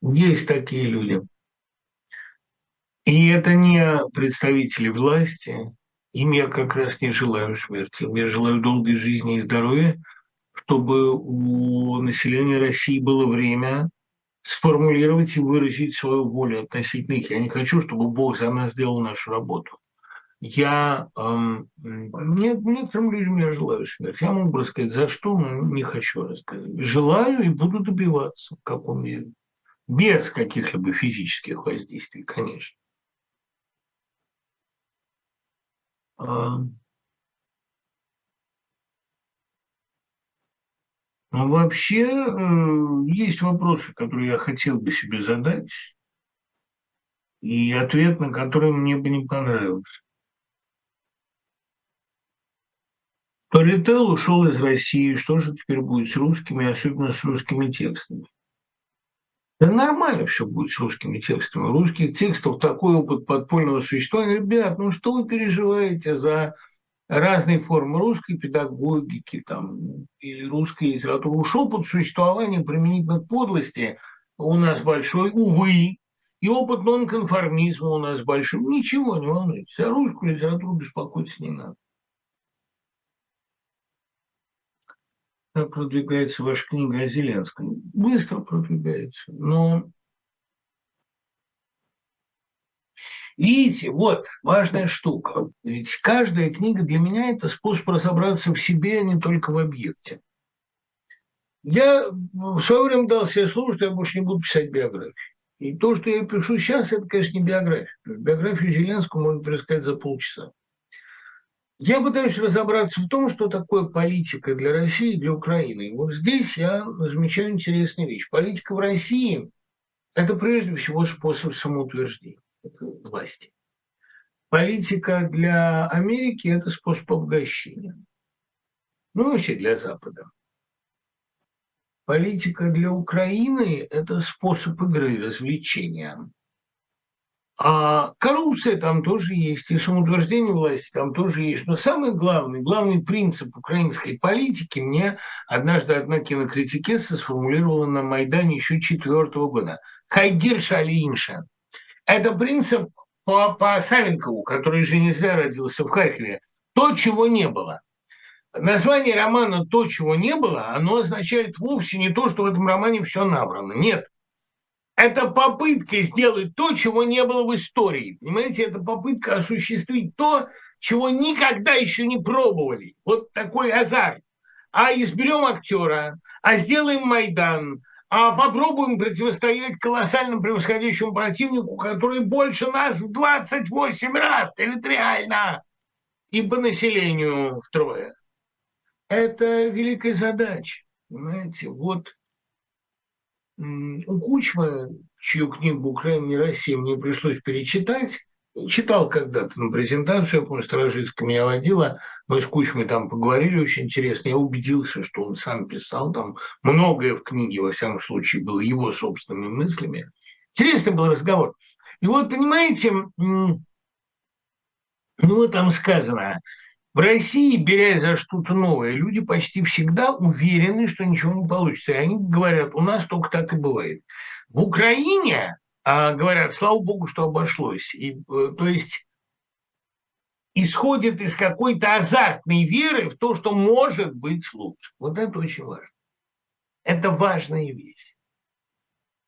Есть такие люди. И это не представители власти. Им я как раз не желаю смерти. Я желаю долгой жизни и здоровья, чтобы у населения России было время сформулировать и выразить свою волю относительно их. Я не хочу, чтобы Бог за нас сделал нашу работу. Некоторым людям я желаю смерти. Я могу рассказать, за что, но не хочу рассказать. Желаю и буду добиваться в каком виде. Без каких-либо физических воздействий, конечно. Но вообще есть вопросы, которые я хотел бы себе задать, и ответ на который мне бы не понравился. Парител ушел из России, что же теперь будет с русскими, особенно с русскими текстами? Да нормально все будет с русскими текстами. Русских текстов такой опыт подпольного существования. Ребят, ну что вы переживаете за разные формы русской педагогики там, или русской литературы? Уж опыт существования применительно к подлости у нас большой, увы. И опыт нонконформизма у нас большой. Ничего, не волнуйтесь. За русскую литературу беспокоиться не надо. Как продвигается ваша книга о Зеленском? Быстро продвигается, но... Видите, вот важная штука. Ведь каждая книга для меня – это способ разобраться в себе, а не только в объекте. Я в свое время дал себе слово, что я больше не буду писать биографию. И то, что я пишу сейчас, это, конечно, не биография. Биографию Зеленского можно пересказать за полчаса. Я пытаюсь разобраться в том, что такое политика для России и для Украины. И вот здесь я замечаю интересную вещь. Политика в России – это прежде всего способ самоутверждения, это власти. Политика для Америки – это способ обогащения. Ну, вообще для Запада. Политика для Украины – это способ игры, развлечения. А коррупция там тоже есть, и самоутверждение власти там тоже есть. Но самый главный принцип украинской политики мне однажды одна кинокритикесса сформулировала на Майдане еще 2004 года. Хайгир Шалиинша. Это принцип по Савенкову, который же не зря родился в Харькове. То, чего не было. Название романа «То, чего не было», оно означает вовсе не то, что в этом романе все набрано. Нет. Это попытка сделать то, чего не было в истории. Понимаете, это попытка осуществить то, чего никогда еще не пробовали. Вот такой азарт. А изберем актера, а сделаем Майдан, а попробуем противостоять колоссально превосходящему противнику, который больше нас в 28 раз территориально и по населению втрое. Это великая задача. Понимаете, вот... У Кучмы, чью книгу «Украина не Россия» мне пришлось перечитать, читал когда-то на презентацию, я помню, Сторожицкая меня водила, мы с Кучмой там поговорили, очень интересно, я убедился, что он сам писал, там многое в книге, во всяком случае, было его собственными мыслями. Интересный был разговор. И вот, понимаете, ну, там сказано, в России, берясь за что-то новое, люди почти всегда уверены, что ничего не получится. И они говорят, у нас только так и бывает. В Украине говорят, слава богу, что обошлось. И, то есть исходит из какой-то азартной веры в то, что может быть лучше. Вот это очень важно. Это важная вещь.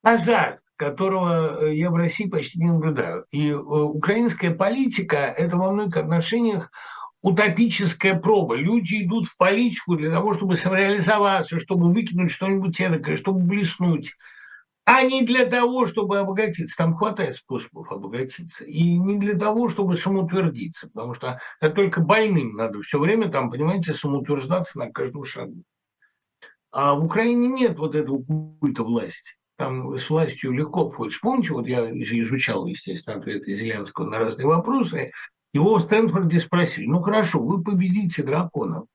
Азарт, которого я в России почти не наблюдаю. И украинская политика – это во многих отношениях утопическая проба. Люди идут в политику для того, чтобы самореализоваться, чтобы выкинуть что-нибудь эдакое, чтобы блеснуть, а не для того, чтобы обогатиться. Там хватает способов обогатиться. И не для того, чтобы самоутвердиться, потому что только больным надо все время, там, понимаете, самоутверждаться на каждом шагу. А в Украине нет вот этого культа власти. там с властью легко входишь. Помните, вот я изучал, естественно, ответы Зеленского на разные вопросы. Его в Стэнфорде спросили: ну хорошо, вы победите драконов,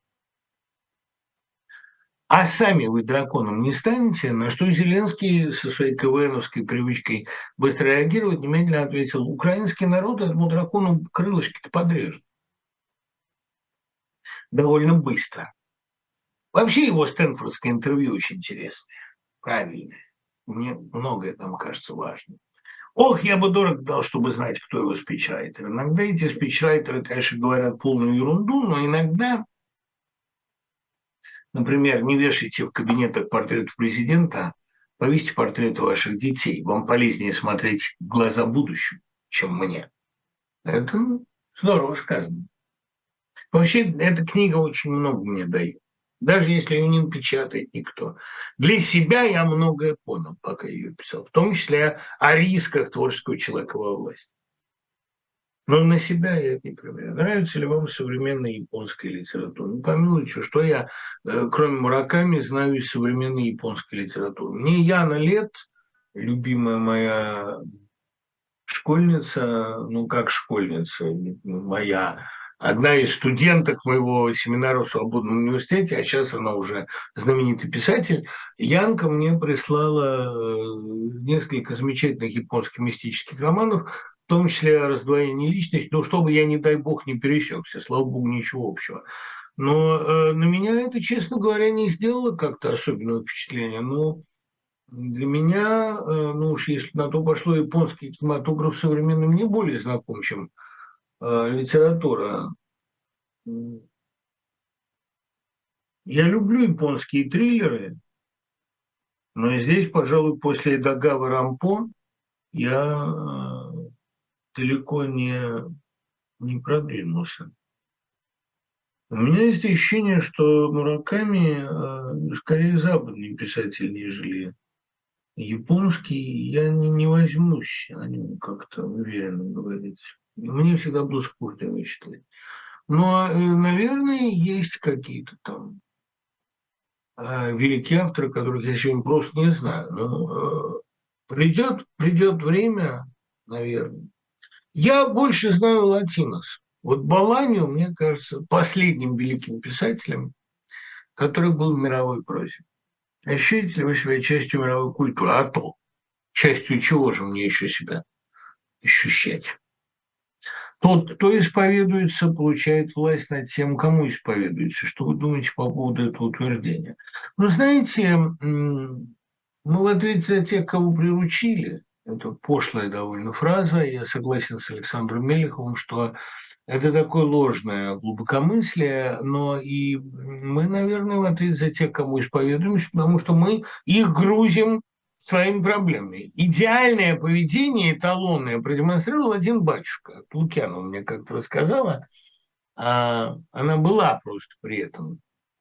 а сами вы драконом не станете? На что Зеленский со своей КВНовской привычкой быстро реагировать немедленно ответил: украинский народ этому дракону крылышки-то подрежет. Довольно быстро. Вообще его стэнфордское интервью очень интересное, правильное. Мне многое там кажется важным. Ох, я бы дорого дал, чтобы знать, кто его спичрайтер. Иногда эти спичрайтеры, конечно, говорят полную ерунду, но иногда, например, не вешайте в кабинетах портретов президента, повесьте портреты ваших детей. Вам полезнее смотреть в глаза будущему, чем мне. Это здорово сказано. Вообще, эта книга очень много мне дает. Даже если ее не печатает никто. Для себя я многое понял, пока ее писал. В том числе о рисках творческого человека во власти. Но на себя я не проверяю. Нравится ли вам современная японская литература? Ну, помилуйте, что я, кроме Мураками, знаю из современной японской литературы. Мне Яна Лет, любимая моя школьница, ну как школьница, моя... Одна из студенток моего семинара в Свободном университете, а сейчас она уже знаменитый писатель, Янка мне прислала несколько замечательных японских мистических романов, в том числе «Раздвоение личности», но чтобы я, не дай бог, не пересекся, слава богу, ничего общего. Но на меня это, честно говоря, не сделало как-то особенного впечатления. Но для меня, ну уж если на то пошло, японский кинематограф современный мне более знаком, чем литература. Я люблю японские триллеры, но здесь, пожалуй, после Эдогавы Рампо я далеко не продвинулся. У меня есть ощущение, что Мураками скорее западный писатель, нежели японский. Я не возьмусь о нем как-то уверенно говорить. Мне всегда было скучно его читать. Но, наверное, есть какие-то там великие авторы, которых я сегодня просто не знаю. Но придет время, наверное. Я больше знаю латинос. Вот Боланью, мне кажется, последним великим писателем, который был в мировой прозе. Ощущаете ли вы себя частью мировой культуры? А то частью чего же мне еще себя ощущать? Тот, кто исповедуется, получает власть над тем, кому исповедуется. Что вы думаете по поводу этого утверждения? Ну, знаете, мы в ответе за тех, кого приручили. Это пошлая довольно фраза. Я согласен с Александром Мелеховым, что это такое ложное глубокомыслие. Но и мы, наверное, в ответе за тех, кому исповедуемся, потому что мы их грузим своими проблемами. Идеальное поведение, эталонное, продемонстрировал один батюшка. Лукьянова мне как-то рассказала. Она была просто при этом.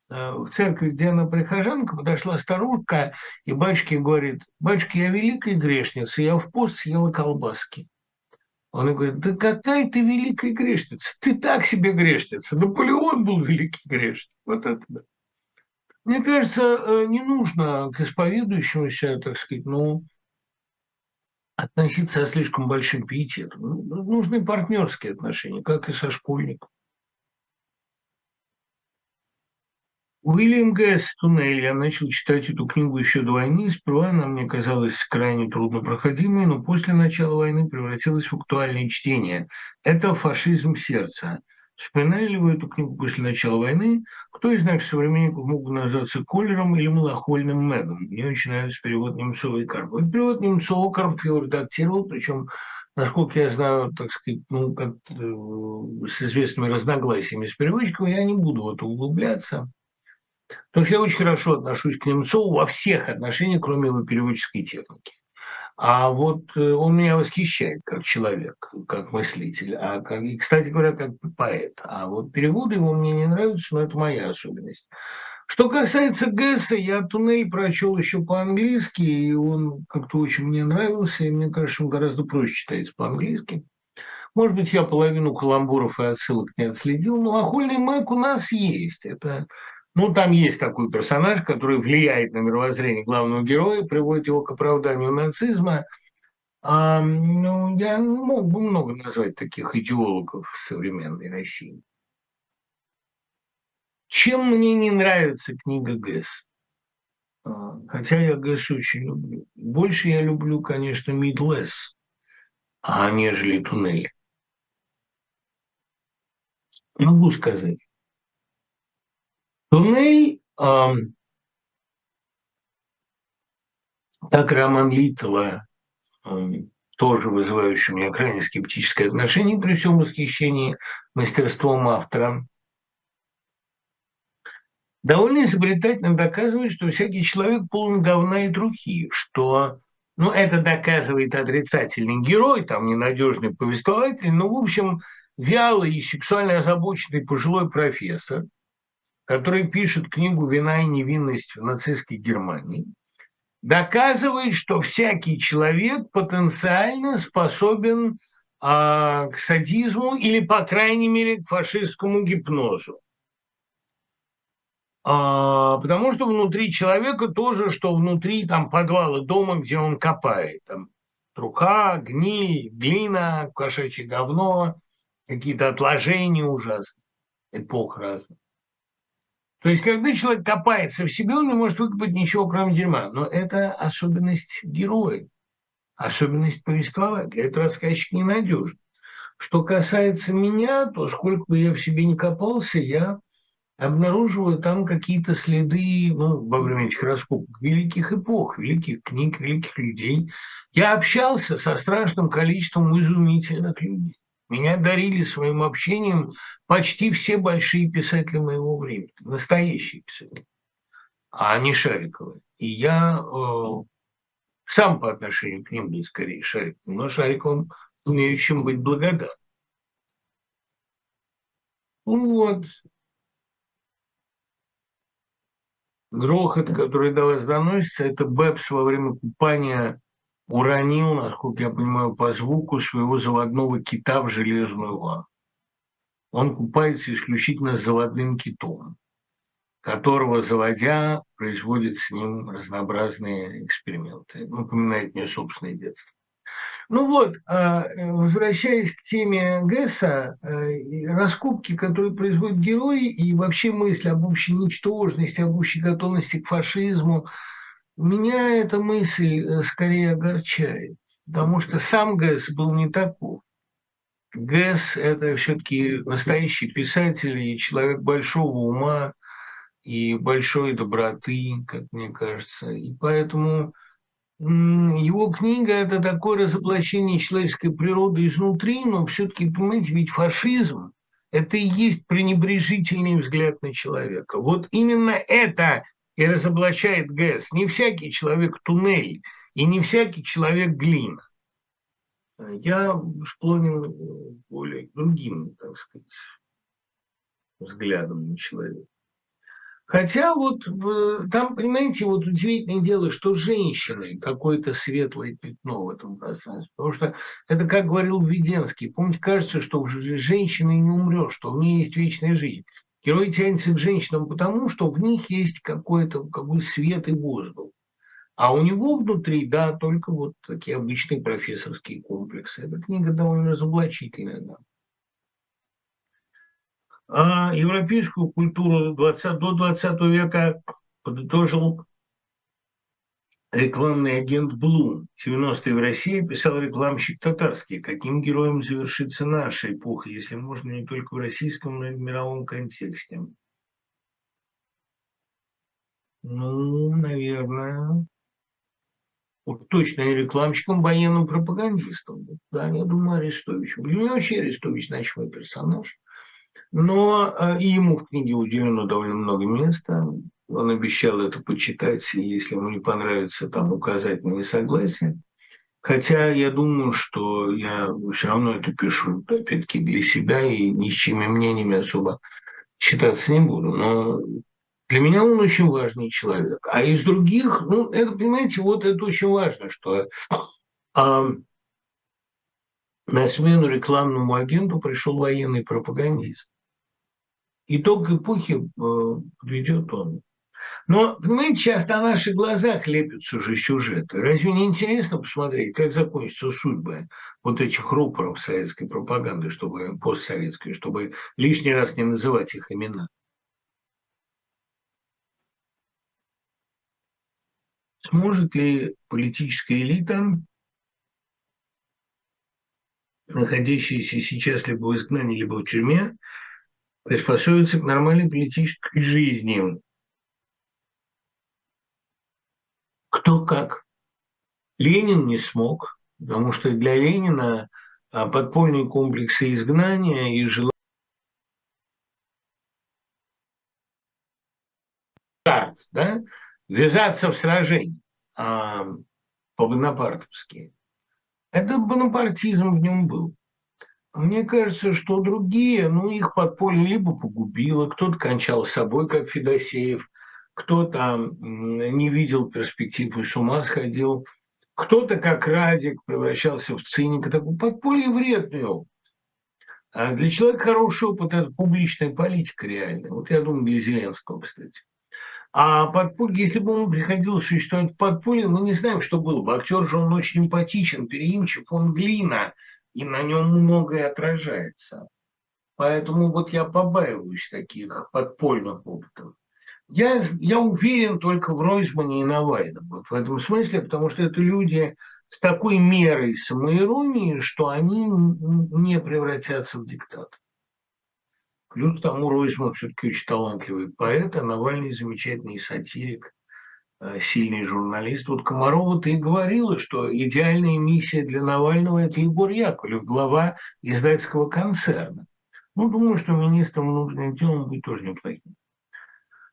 В церкви, где она прихожанка, подошла старушка, и батюшке говорит: батюшка, я великая грешница, я в пост съела колбаски. Он говорит: да какая ты великая грешница? Ты так себе грешница. Наполеон был великий грешник. Вот это да. Мне кажется, не нужно к исповедующемуся, так сказать, ну, относиться со слишком большим пиететом. Нужны партнерские отношения, как и со школьником. Уильям Гэсс «Туннель». Я начал читать эту книгу еще до войны. Сперва она мне казалась крайне труднопроходимой, но после начала войны превратилась в актуальное чтение. Это «Фашизм сердца». Вспоминали ли вы эту книгу после начала войны? Кто из наших современников мог бы назваться Колером или малохольным Мэгом? Мне очень нравится перевод Немцова и Карпова. Перевод Немцова, Карпов его редактировал, причем, насколько я знаю, так сказать, ну, как с известными разногласиями с переводчиком, я не буду в это углубляться. Потому что я очень хорошо отношусь к Немцову во всех отношениях, кроме его переводческой техники. А вот он меня восхищает как человек, как мыслитель, и, кстати говоря, как поэт. А вот переводы его мне не нравятся, но это моя особенность. Что касается Гэсса, я «Туннель» прочел еще по-английски, и он как-то очень мне нравился, и мне кажется, он гораздо проще читается по-английски. Может быть, я половину каламбуров и отсылок не отследил, но «Малахольный Мэг» у нас есть. Это... Ну, там есть такой персонаж, который влияет на мировоззрение главного героя, приводит его к оправданию нацизма. Ну, я мог бы много назвать таких идеологов современной России. Чем мне не нравится книга Гэсс? Хотя я Гэсс очень люблю. Больше я люблю, конечно, Мидлэсс, нежели Туннели. Могу сказать. Туннель, как роман Литтла, тоже вызывающий у меня крайне скептическое отношение при всем восхищении мастерством автора, довольно изобретательно доказывает, что всякий человек полон говна и трухи, что, ну, это доказывает отрицательный герой, там, ненадежный повествователь, но, в общем, вялый и сексуально озабоченный пожилой профессор, который пишет книгу «Вина и невинность в нацистской Германии», доказывает, что всякий человек потенциально способен к садизму или, по крайней мере, к фашистскому гипнозу. Потому что внутри человека тоже, что внутри там подвала дома, где он копает. Там труха, гниль, глина, кошачье говно, какие-то отложения ужасные, эпох разных. То есть, когда человек копается в себе, он не может выкопать ничего, кроме дерьма. Но это особенность героя, особенность повествователя. Это рассказчик ненадежен. Что касается меня, то сколько бы я в себе не копался, я обнаруживаю там какие-то следы, ну, во время этих раскопок, великих эпох, великих книг, великих людей. Я общался со страшным количеством изумительных людей. Меня дарили своим общением почти все большие писатели моего времени, настоящие писатели, а не Шариковы. И я сам по отношению к ним был скорее Шариковым, но Шариковым, умеющим быть благодарным. Вот. Грохот, который до вас доносится, это Бэббс во время купания уронил, насколько я понимаю, по звуку своего заводного кита в железную ванну. Он купается исключительно с заводным китом, которого, заводя, производит с ним разнообразные эксперименты. Напоминает мне собственное детство. Ну вот, возвращаясь к теме Гэсса, раскопки, которые производят герои, и вообще мысль об общей ничтожности, об общей готовности к фашизму, меня эта мысль скорее огорчает, потому что сам Гэсс был не таков. Гэсс – это все-таки настоящий писатель и человек большого ума и большой доброты, как мне кажется. И поэтому его книга – это такое разоблачение человеческой природы изнутри, но все-таки, понимаете, ведь фашизм – это и есть пренебрежительный взгляд на человека. Вот именно это и разоблачает Гэсс. Не всякий человек туннель, и не всякий человек глина. Я склонен более к другим, так сказать, взглядам на человека. Хотя вот там, понимаете, вот удивительное дело, что женщины какое-то светлое пятно в этом пространстве. Потому что это, как говорил Введенский, помните, кажется, что в женщине не умрешь, что в ней есть вечная жизнь. Герой тянется к женщинам потому, что в них есть какой-то свет и воздух. А у него внутри, да, только вот такие обычные профессорские комплексы. Эта книга довольно разоблачительная. Да. А европейскую культуру до 20 века подытожил рекламный агент Блум. В 90-е в России писал рекламщик татарский. Каким героем завершится наша эпоха, если можно, не только в российском, но и в мировом контексте? Ну, наверное. Вот точно не рекламщиком, военным пропагандистом. Да, я думаю, Арестович. Для меня вообще Арестович значимый персонаж. Но и ему в книге уделено довольно много места. Он обещал это почитать, если ему не понравится, там указать на несогласие. Хотя я думаю, что я все равно это пишу, опять-таки, для себя, и ни с чьими мнениями особо считаться не буду. Но для меня он очень важный человек. А из других, ну, это, понимаете, вот это очень важно, что на смену рекламному агенту пришел военный пропагандист. Итог эпохи подведет он. Но, понимаете, часто на наших глазах лепятся же сюжеты. Разве не интересно посмотреть, как закончатся судьбы вот этих рупоров советской пропаганды, чтобы постсоветской, чтобы лишний раз не называть их имена? Сможет ли политическая элита, находящаяся сейчас либо в изгнании, либо в тюрьме, приспособиться к нормальной политической жизни? Кто как. Ленин не смог, потому что для Ленина подпольные комплексы изгнания и желания да, ввязаться в сражение по-бонапартовски. Этот бонапартизм в нем был. Мне кажется, что другие, ну, их подполье либо погубило, кто-то кончал с собой, как Федосеев, кто-то не видел перспектив и с ума сходил, кто-то, как Радик, превращался в циника. Такой подполье вред вел. А для человека хороший опыт – это публичная политика реальная. Вот я думаю, для Зеленского, кстати. А подполье, если бы ему приходилось существовать в подполье, мы не знаем, что было бы. Актер же, он очень эмпатичен, переимчив, он глина, и на нем многое отражается. Поэтому вот я побаиваюсь таких подпольных опытов. Я уверен только в Ройзмане и Навальном вот в этом смысле, потому что это люди с такой мерой самоиронии, что они не превратятся в диктатора. Плюс к тому, Ройзман все-таки очень талантливый поэт, а Навальный замечательный сатирик, сильный журналист. Вот Комарова-то и говорила, что идеальная миссия для Навального – это Егор Яковлев, глава издательского концерна. Ну, думаю, что министром внутренних дел он будет тоже неплохим.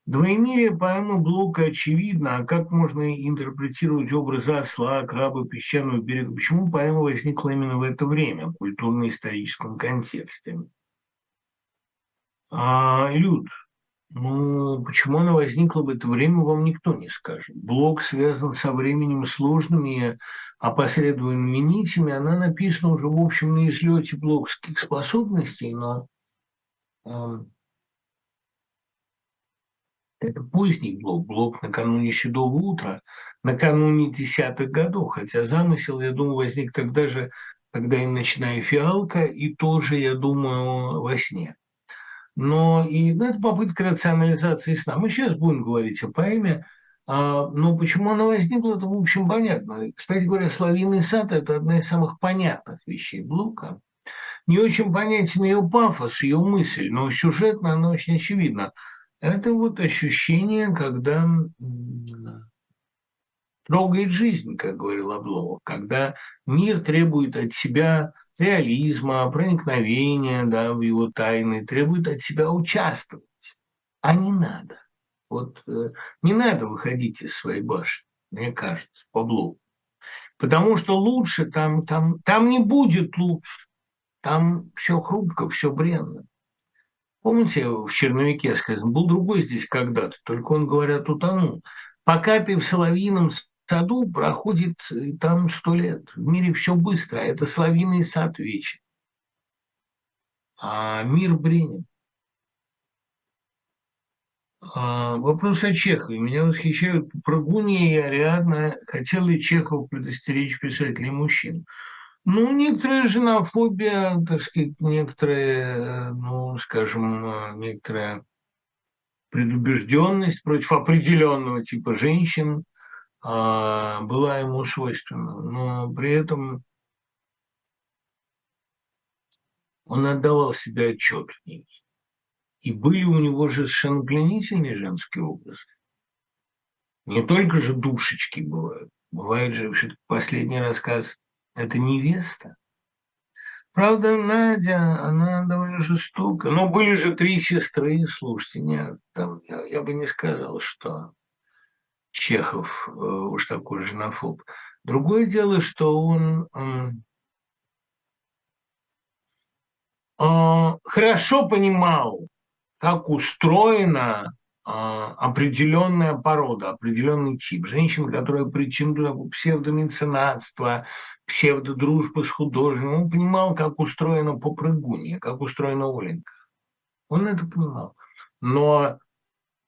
Двоемирие поэмы Блока очевидно, а как можно интерпретировать образы осла, краба, песчаного берега? Почему поэма возникла именно в это время, в культурно-историческом контексте? А Люд, ну, почему она возникла в это время, вам никто не скажет. Блок связан со временем сложными, опосредованными нитями. Она написана уже, в общем, на излете блокских способностей, но... Это поздний Блок, Блок накануне «Седого утра», накануне 10-х годов, хотя замысел, я думаю, возник тогда же, когда и «Ночная фиалка», и тоже, я думаю, «Во сне». Но и ну, это попытка рационализации сна. Мы сейчас будем говорить о поэме, но почему она возникла, это, в общем, понятно. Кстати говоря, «Соловьиный сад» – это одна из самых понятных вещей Блока. Не очень понятен ее пафос, ее мысль, но сюжетно она очень очевидна. Это вот ощущение, когда трогает жизнь, как говорил Обломов, когда мир требует от себя реализма, проникновения да, в его тайны, требует от себя участвовать. А не надо. Вот не надо выходить из своей башни, мне кажется, по Блоку. Потому что лучше там не будет лучше. Там все хрупко, все бренно. Помните, в «Черновике» сказано, был другой здесь когда-то, только он, говорят, утонул. Пока ты в Соловьином саду, проходит там 100 лет. В мире все быстро, это Соловьиный сад вечен. А мир бренен. Вопрос о Чехове. Меня восхищают Попрыгунья и Ариадна. Хотел ли Чехов предостеречь писателей мужчин? Ну, некоторая женофобия, так сказать, некоторая, ну, скажем, некоторая предубежденность против определенного типа женщин была ему свойственна. Но при этом он отдавал себе отчет в ней. И были у него же совершенно пленительные женские образы. Не только же душечки бывают. Бывает же все-таки последний рассказ. Это невеста. Правда, Надя, она довольно жестока. Но были же 3 сестры, слушайте, нет, там, я бы не сказал, что Чехов уж такой женофоб. Другое дело, что он хорошо понимал, как устроена определенная порода, определенный тип. Женщина, которая причина псевдомеценатства, псевдодружбы с художником. Он понимал, как устроена Попрыгунья, как устроена Оленька. Он это понимал. Но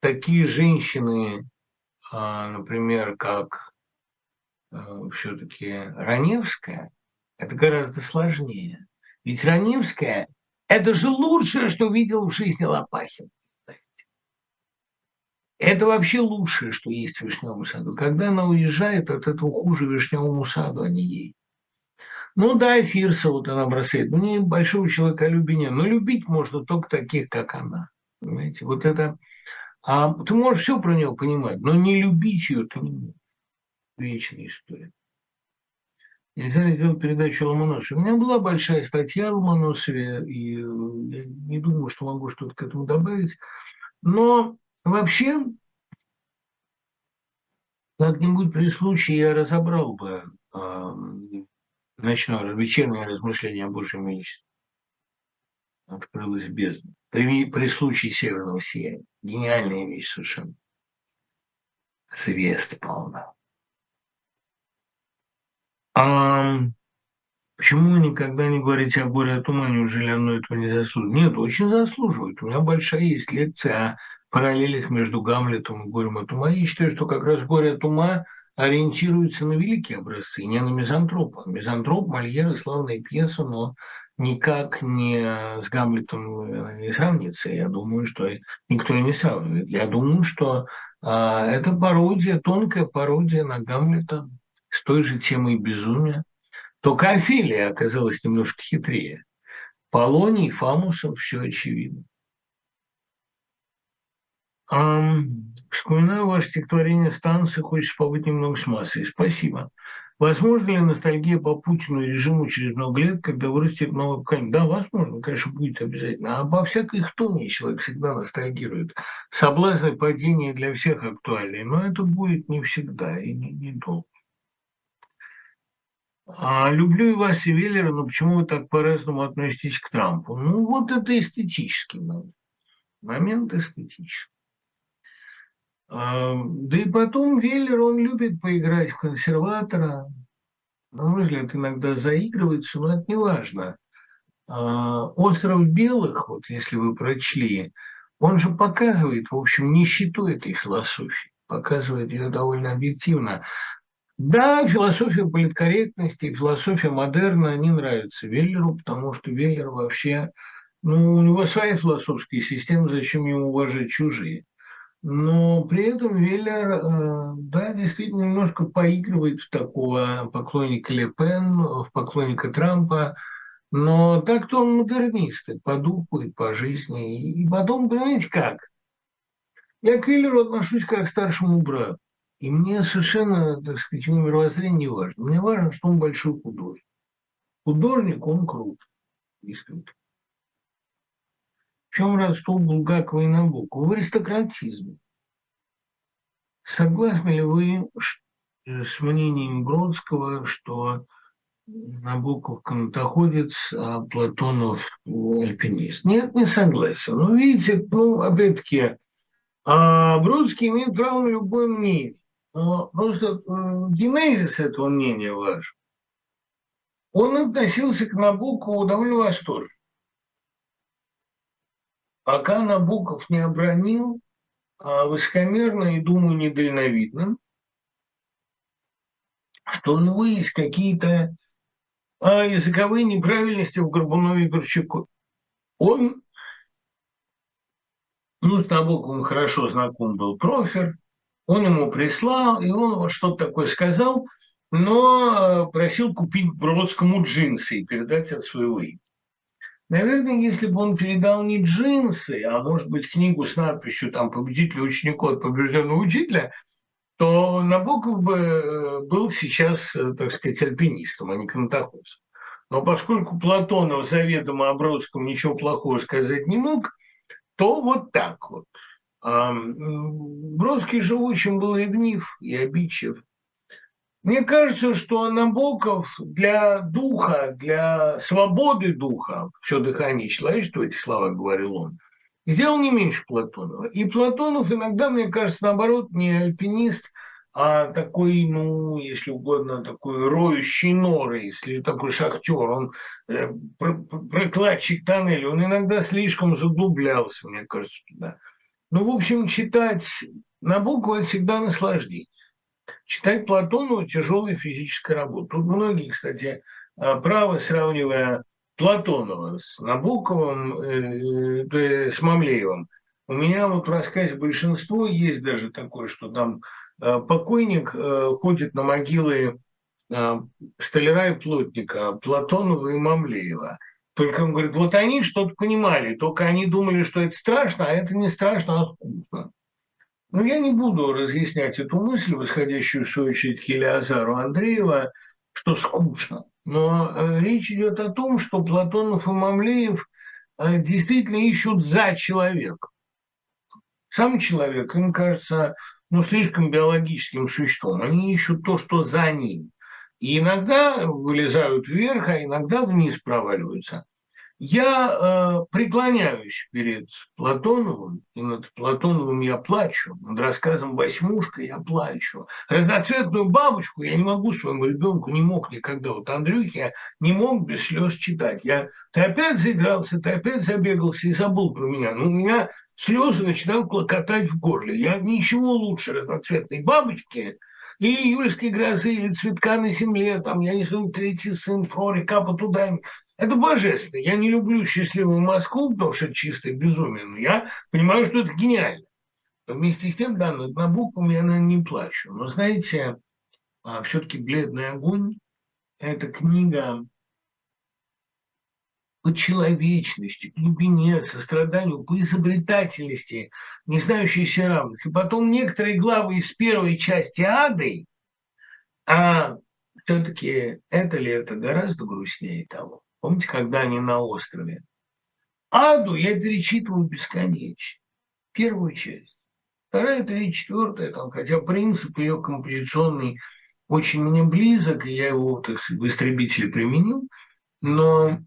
такие женщины, например, как все-таки Раневская, это гораздо сложнее. Ведь Раневская – это же лучшее, что видел в жизни Лопахин. Это вообще лучшее, что есть в Вишневом саду. Когда она уезжает, от этого хуже Вишневому саду, а не ей. Ну да, Фирсова вот она бросает. Мне большого человеколюбия нет. Но любить можно только таких, как она. Понимаете, вот это... А ты можешь все про нее понимать, но не любить ее ты не можешь. Вечная история. Нельзя сделать передачу Ломоносова. У меня была большая статья о Ломоносове, и я не думаю, что могу что-то к этому добавить. Но вообще, как-нибудь при случае я разобрал бы вечернее размышление о Божьем Величестве. Открылась бездна. При случае северного сияния. Гениальная вещь совершенно. Звезда полна. Почему вы никогда не говорите о горе о тумане? Неужели оно этого не заслуживает? Нет, очень заслуживает. У меня большая есть лекция о параллелях между Гамлетом и горем от ума. Я считаю, что как раз горе от ума ориентируется на великие образцы, не на мизантропа. Мизантроп, Мольера, славная пьеса, но никак не с Гамлетом не сравнится. Я думаю, что никто и не сравнивает. Я думаю, что это пародия, тонкая пародия на Гамлета с той же темой безумия. Только Офелия оказалась немножко хитрее. Полоний, Фамусов, все очевидно. Вспоминаю ваше стихотворение «Станция», хочется побыть немного с массой. Спасибо. Возможно ли ностальгия по Путину и режиму через много лет, когда вырастет новое поколение? Да, возможно, конечно, будет обязательно. А обо всякой хтонии человек всегда ностальгирует. Соблазны падения для всех актуальны, но это будет не всегда и недолго. Люблю и вас, и Веллера, но почему вы так по-разному относитесь к Трампу? Ну, вот это эстетический момент. Момент эстетический. Да и потом Веллер, он любит поиграть в консерватора. На мой взгляд, иногда заигрывается, но это не важно. «Остров белых», вот если вы прочли, он же показывает, в общем, нищету этой философии. Показывает ее довольно объективно. Да, философия политкорректности и философия модерна, они нравятся Веллеру, потому что Веллер вообще... Ну, у него своя философская система, зачем ему уважать чужие. Но при этом Веллер, да, действительно немножко поигрывает в такого поклонника Ле Пен, в поклонника Трампа, но так-то он модернист и по духу, и по жизни. И потом, понимаете, как? Я к Веллеру отношусь как к старшему брату. И мне совершенно, так сказать, его мировоззрение не важно. Мне важно, что он большой художник. Художник, он крут. Действительно. В чем раздел Булгакова и Набокова? В аристократизме. Согласны ли вы с мнением Бродского, что Набоков канатоходец, а Платонов альпинист? Нет, не согласен. Но видите, ну, опять-таки, Бродский имеет право на любое мнение. Но просто генезис этого мнения важен. Он относился к Набокову довольно восторженно. Пока Набоков не обронил высокомерно и, думаю, недальновидно, что у него есть какие-то языковые неправильности в Горбунове и Горчакове. Он, ну, с Набоковым хорошо знаком был Профер, он ему прислал, и он что-то такое сказал, но просил купить Бродскому джинсы и передать от своего имени. Наверное, если бы он передал не джинсы, а, может быть, книгу с надписью там «Победитель учеников от побежденного учителя», то Набоков бы был сейчас, так сказать, альпинистом, а не канатоходцем. Но поскольку Платонов заведомо о Бродском ничего плохого сказать не мог, то вот так вот. Бродский же очень был ревнив и обидчив. Мне кажется, что Набоков для духа, для свободы духа, все дыхание человечества, эти слова говорил он, сделал не меньше Платонова. И Платонов иногда, мне кажется, наоборот, не альпинист, а такой, ну, если угодно, такой роющий норы, если такой шахтер, он прокладчик тоннеля, он иногда слишком заглублялся, мне кажется, туда. Ну, в общем, читать Набокова всегда наслаждение. Читать Платонова — тяжелая физическая работа. Тут многие, кстати, правы, сравнивая Платонова с Набоковым, с Мамлеевым. У меня вот в рассказе «Большинство» есть даже такое, что там покойник ходит на могилы столяра и плотника Платонова и Мамлеева. Только он говорит, вот они что-то понимали, только они думали, что это страшно, а это не страшно, а вкусно. Но я не буду разъяснять эту мысль, восходящую в свою очередь к Елеазару Андреева, что скучно. Но речь идет о том, что Платонов и Мамлеев действительно ищут за человека. Сам человек им кажется слишком биологическим существом. Они ищут то, что за ним. И иногда вылезают вверх, а иногда вниз проваливаются. Я преклоняюсь перед Платоновым, и над Платоновым я плачу, над рассказом «Восьмушка» я плачу. «Разноцветную бабочку» я не могу своему ребенку, не мог никогда. Вот Андрюхе я не мог без слез читать. Ты опять заигрался, ты опять забегался и забыл про меня. Но у меня слезы начинают клокотать в горле. Я ничего лучше «Разноцветной бабочки» или «Июльской грозы», или «Цветка на земле», там, я не знаю, «Третий сын», «Фрори», «Капа туда». Это божественно. Я не люблю «Счастливую Москву», потому что это чистое безумие, но я понимаю, что это гениально. Вместе с тем, да, над Набоковым я, наверное, не плачу. Но, знаете, все-таки «Бледный огонь» – это книга по человечности, глубине, состраданию, по изобретательности, не знающейся равных. И потом некоторые главы из первой части «Ады», а все-таки это лето гораздо грустнее того. Помните, когда они на острове? «Аду» я перечитывал бесконечно. Первую часть. Вторая, третья, четвертая, хотя принцип ее композиционный очень мне близок, и я его в «Истребителе» применил. Но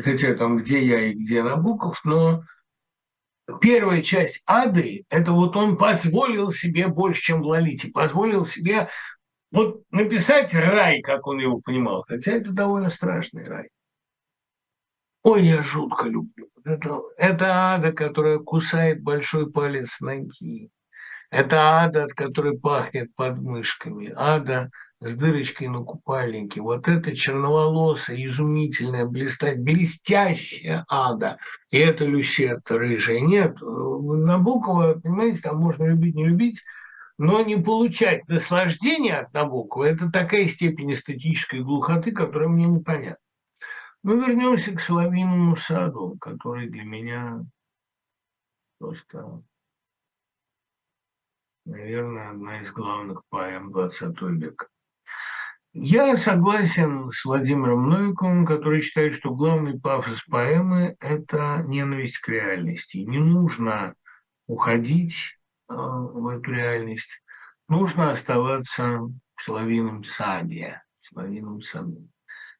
хотя там где я и где Набоков, но первая часть «Ады» – это вот он позволил себе больше, чем в «Лолите», позволил себе вот написать рай, как он его понимал, хотя это довольно страшный рай. Ой, я жутко люблю. Это ада, которая кусает большой палец ноги. Это ада, от которой пахнет подмышками. Ада с дырочкой на купальнике. Вот это черноволосая, изумительная, блестящая ада. И это Люсетта рыжая. Нет, Набокова, понимаете, там можно любить, не любить, но не получать наслаждения от Набокова – это такая степень эстетической глухоты, которая мне непонятна. Но вернемся к «Соловьиному саду», который для меня просто, наверное, одна из главных поэм XX века. Я согласен с Владимиром Новиковым, который считает, что главный пафос поэмы – это ненависть к реальности. Не нужно уходить в эту реальность. Нужно оставаться в «Соловьином саде», в «Соловьином саду».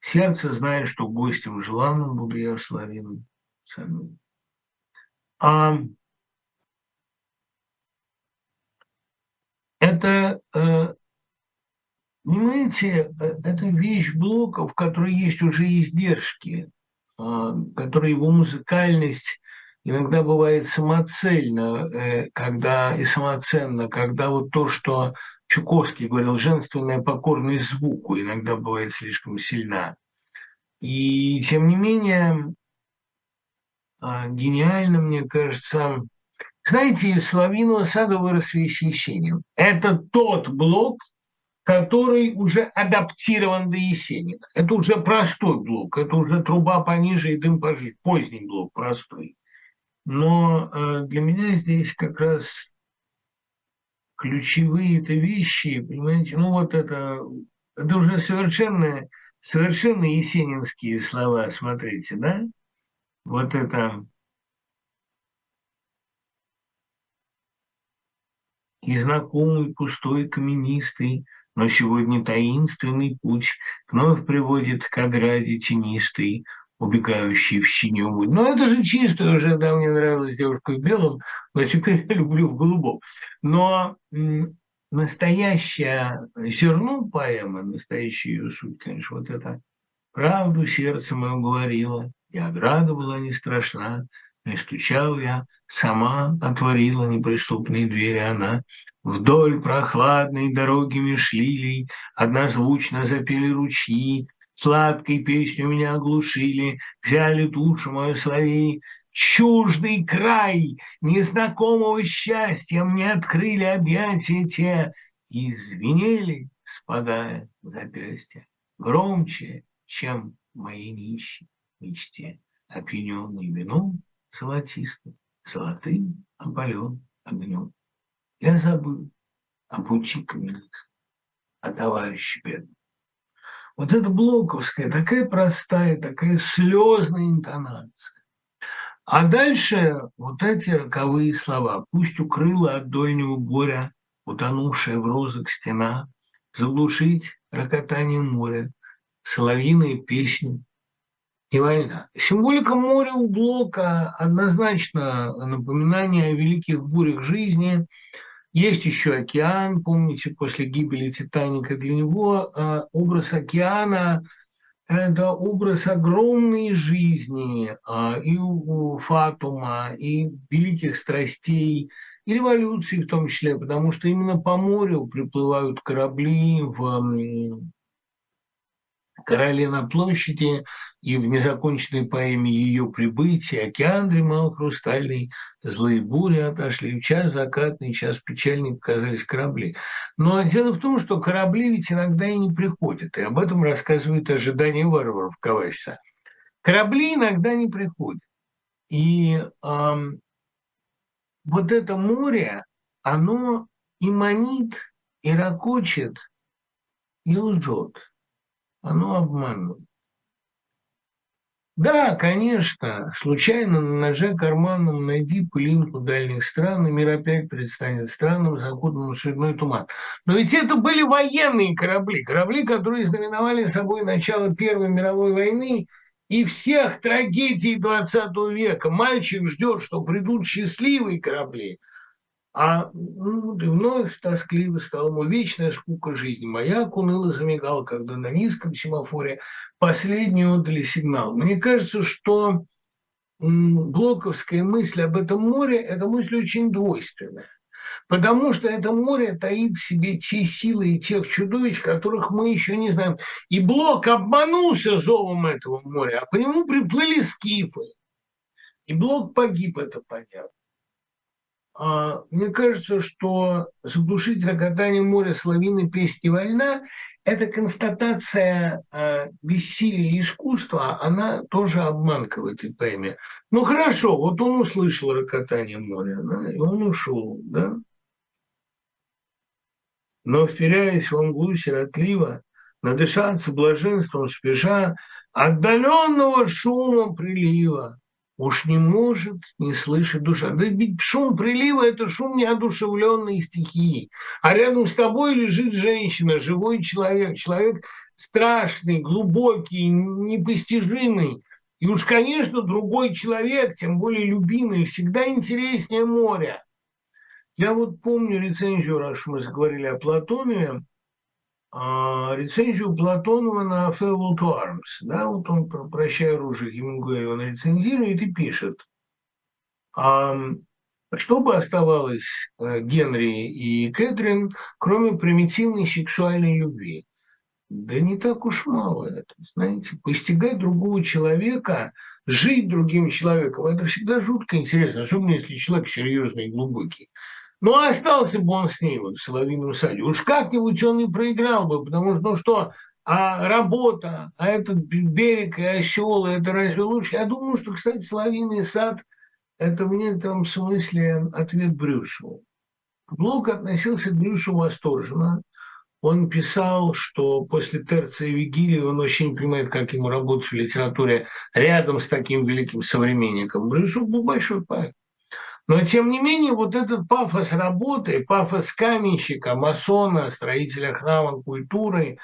Сердце знает, что гостем желанным буду я в «Соловьином саду». Это, понимаете, это вещь блока, в которой есть уже издержки, в которой его музыкальность иногда бывает самоцельно, самоценно, когда вот то, что Чуковский говорил, женственная покорность звуку, иногда бывает слишком сильна. И тем не менее, гениально, мне кажется, знаете, из «Соловьиного сада» вырос весь Есенин. Это тот блок, который уже адаптирован до Есенина. Это уже простой блок, это уже труба пониже и дым пожиже, поздний блок, простой. Но для меня здесь как раз ключевые-то вещи, понимаете, это уже совершенно есенинские слова, смотрите, да? Вот это «И знакомый, пустой, каменистый, но сегодня таинственный путь вновь приводит к ограде тенистой, убегающий в синюю муть». Но это же чисто уже, да, мне нравилась «Девушка в белом», но теперь я люблю «В голубом». Но настоящее зерно поэмы, настоящая ее суть, конечно, вот это «Правду сердце мое говорило, и ограда была не страшна, Не стучал я, сама отворила неприступные двери она. Вдоль прохладной дороги Мишлилей однозвучно запели ручьи, сладкой песню меня оглушили, взяли душу мою словей. Чуждый край незнакомого счастья мне открыли объятия те и звенели, спадая в запястья, громче, чем в моей нищей мечте, опьянённый вином золотистым, золотым опалён огнём. Я забыл о пути к миру, о товарище бедном. Вот эта блоковская, такая простая, такая слезная интонация. А дальше вот эти роковые слова. Пусть укрыла от дольнего горя утонувшая в розах стена, заглушить рокотание моря, соловьиные песни и война. Символика моря у Блока однозначно напоминание о великих бурях жизни. Есть еще океан, помните, после гибели «Титаника» для него образ океана – это образ огромной жизни и у фатума, и великих страстей, и революции в том числе, потому что именно по морю приплывают корабли в «Короле на площади» и в незаконченной поэме ее «Прибытие» океан дремал хрустальный, злые бури отошли в час закатный, час печальный показались корабли. Но дело в том, что корабли ведь иногда и не приходят, и об этом рассказывает «Ожидание варваров» Ковачева. Корабли иногда не приходят. И вот это море, оно и манит, и ракочет, и лжет. Оно обманывает. Да, конечно, случайно на ноже карманом найди пылинку дальних стран, и мир опять предстанет странным, закутанным в цветной туман. Но ведь это были военные корабли, корабли, которые знаменовали собой начало Первой мировой войны и всех трагедий XX века. Мальчик ждет, что придут счастливые корабли, а вновь тоскливо стала ему вечная скука жизни. Маяк уныло замигал, когда на низком семафоре последний отдали сигнал. Мне кажется, что блоковская мысль об этом море – это мысль очень двойственная, потому что это море таит в себе те силы и тех чудовищ, которых мы еще не знаем. И Блок обманулся зовом этого моря, а по нему приплыли скифы. И Блок погиб, это понятно. Мне кажется, что «Заглушить рокотание моря, соловьиные песни, война» – это констатация бессилия искусства, она тоже обманка в этой поэме. Ну хорошо, вот он услышал рокотание моря, да, и он ушел, да? Но, вперяясь в мглу сиротливо, надышаться блаженством спеша отдаленного шума прилива, уж не может не слышать душа. Да ведь шум прилива – это шум неодушевленной стихии. А рядом с тобой лежит женщина, живой человек, человек страшный, глубокий, непостижимый. И уж, конечно, другой человек, тем более любимый, всегда интереснее моря. Я вот помню рецензию, раз мы заговорили о Платонове, рецензию Платонова на «Farewell to Arms». Да, вот он про «Прощай оружие» Гемингуэя он рецензирует и пишет. Что бы оставалось Генри и Кэтрин, кроме примитивной сексуальной любви? Да не так уж мало это, знаете. Постигать другого человека, жить другим человеком – это всегда жутко интересно, особенно если человек серьезный и глубокий. Ну, остался бы он с ней вот, в «Соловьином саде». Уж как-нибудь он не проиграл бы, потому что, ну что, а работа, а этот берег и осёл, это разве лучше? Я думаю, что, кстати, «Соловьиный сад» – это в некотором смысле ответ Брюсову. Блок относился к Брюсову восторженно. Он писал, что после «Терция и Вигилии» он очень понимает, как ему работать в литературе рядом с таким великим современником. Брюсов был большой поэт. Но, тем не менее, вот этот пафос работы, пафос каменщика, масона, строителя храма культуры,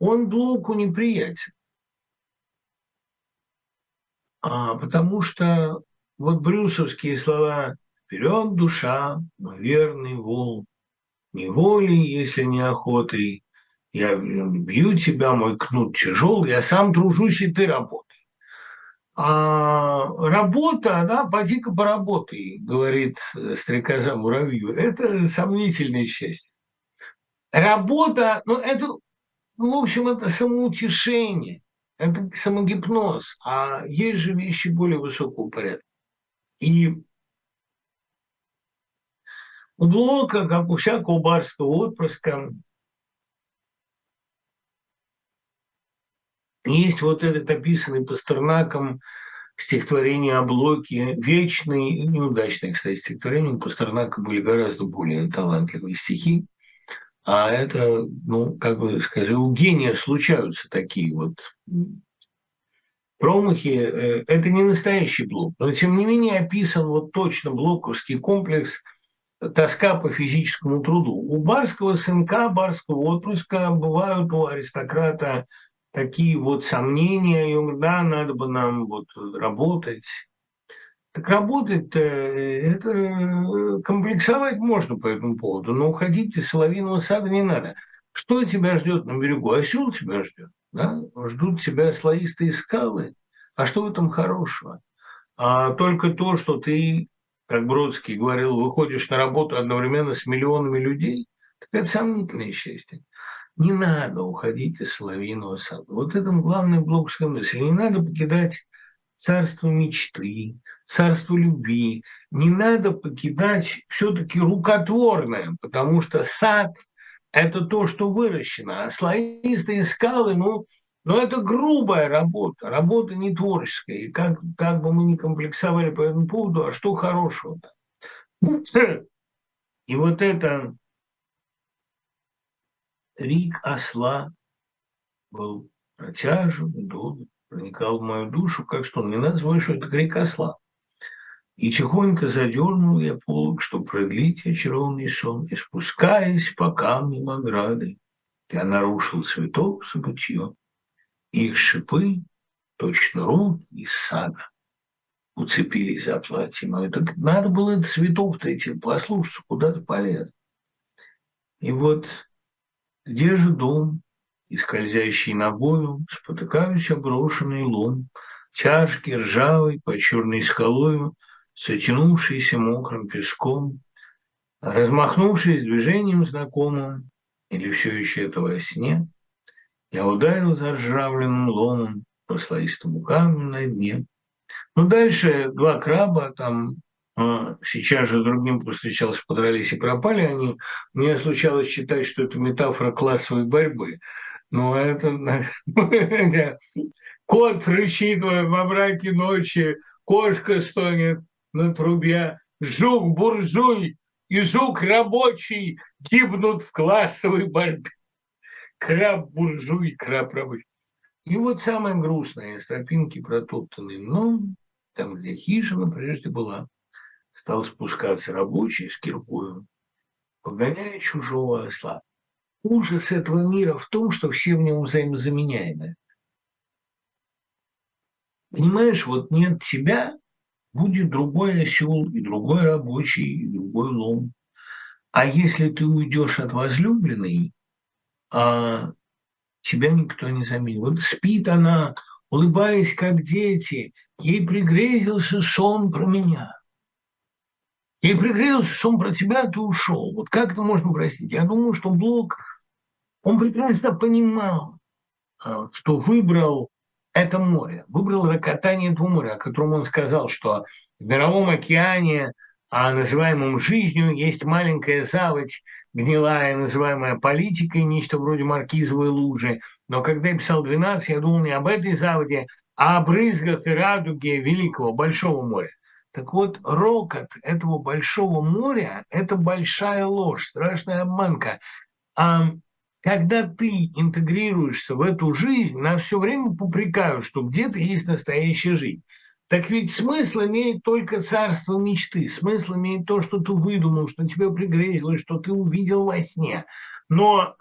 он Блоку неприятен. Потому что вот брюсовские слова «Вперед, душа, мой верный волк, неволей, если не охотой, я бью тебя, мой кнут тяжел, я сам тружусь, и ты работай». работа, она поди-ка поработай, говорит стрекоза муравью. Это сомнительное счастье. Работа, ну это, ну, в общем, это самоутешение, это самогипноз, а есть же вещи более высокого порядка. И у Блока, как у всякого барского отпрыска, есть вот этот описанный Пастернаком стихотворение о Блоке, вечное и неудачное, кстати, стихотворение. У Пастернака были гораздо более талантливые стихи. А это, ну, как бы сказать, у гения случаются такие вот промахи. Это не настоящий Блок, но тем не менее описан вот точно блоковский комплекс «Тоска по физическому труду». У барского сынка, барского отпрыска бывают у аристократа такие вот сомнения, и да, надо бы нам вот работать. Так работать-то, это комплексовать можно по этому поводу, но уходить из соловьиного сада не надо. Что тебя ждет на берегу? Осёл тебя ждет, да? Ждут тебя слоистые скалы. А что в этом хорошего? А только то, что ты, как Бродский говорил, выходишь на работу одновременно с миллионами людей, так это сомнительное счастье. Не надо уходить из соловьиного сада. Вот это главный блок мысли. Не надо покидать царство мечты, царство любви. Не надо покидать все-таки рукотворное, потому что сад – это то, что выращено. А слоистые скалы, ну это грубая работа, работа не творческая. И как бы мы ни комплексовали по этому поводу, а что хорошего-то? И вот это... Рик осла был протяжен, долго проникал в мою душу, как что мне надо звать, что это крик осла. И тихонько задернул я полог, чтобы продлить очарованный сон, и спускаясь по камням ограды, я нарушил цветок забытьё, их шипы, точно руки из сада, уцепились за платье мое. Так надо было цветов-то этих послушаться, куда-то полез. И вот... Где же дом, и скользящий на бою, спотыкаюсь оброшенный лом, тяжкий, ржавый, по черной скалою, сотянувшийся мокрым песком, размахнувшись движением знакомым, или все еще это во сне, я ударил за ржавленным ломом по слоистому камню на дне. Ну, дальше два краба там... Сейчас же другим повстречался, подрались и пропали они. Мне случалось считать, что это метафора классовой борьбы. Но это... Кот рычит во мраке ночи, кошка стонет на трубе, жук-буржуй и жук-рабочий гибнут в классовой борьбе. Краб-буржуй, краб-рабочий. И вот самое грустное, тропинки протоптанные мной, там, где хижина прежде была. Стал спускаться рабочий с киркою, погоняя чужого осла. Ужас этого мира в том, что все в нем взаимозаменяемы. Понимаешь, вот нет тебя, будет другой осел, и другой рабочий, и другой лом. А если ты уйдешь от возлюбленной, тебя никто не заменит. Вот спит она, улыбаясь, как дети, ей пригрезился сон про меня. И пригрелся, что он про тебя, ты ушел. Вот как это можно простить? Я думаю, что Блок, он прекрасно понимал, что выбрал это море, выбрал рокотание этого моря, о котором он сказал, что в мировом океане, называемом жизнью, есть маленькая заводь, гнилая, называемая политикой, нечто вроде маркизовой лужи. Но когда я писал «12», я думал не об этой заводе, а о брызгах и радуге великого, большого моря. Так вот, рокот этого большого моря – это большая ложь, страшная обманка. А когда ты интегрируешься в эту жизнь, на все время попрекают, что где-то есть настоящая жизнь. Так ведь смысл имеет только царство мечты, смысл имеет то, что ты выдумал, что тебе пригрезилось, что ты увидел во сне. Но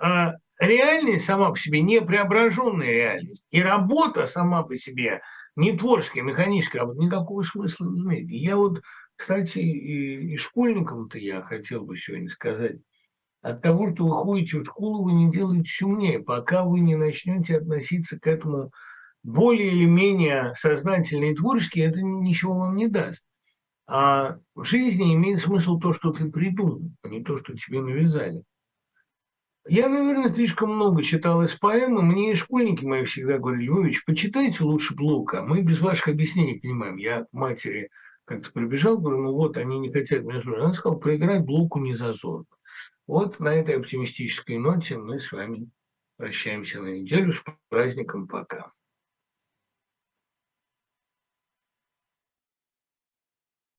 реальность сама по себе не преображенная реальность, и работа сама по себе – не творческая, механическая, а вот никакого смысла не имеет. И я вот, кстати, и школьникам-то я хотел бы сегодня сказать, от того, что вы ходите в школу, вы не делаете умнее, пока вы не начнете относиться к этому более или менее сознательный и творческий, это ничего вам не даст. А в жизни имеет смысл то, что ты придумал, а не то, что тебе навязали. Я, наверное, слишком много читал из поэмы. Мне и школьники мои всегда говорили: Львович, почитайте лучше Блока. Мы без ваших объяснений понимаем. Я к матери как-то прибежал, говорю: ну вот, они не хотят меня слушать. Она сказала: проиграть Блоку не зазорно. Вот на этой оптимистической ноте мы с вами прощаемся на неделю. С праздником, пока.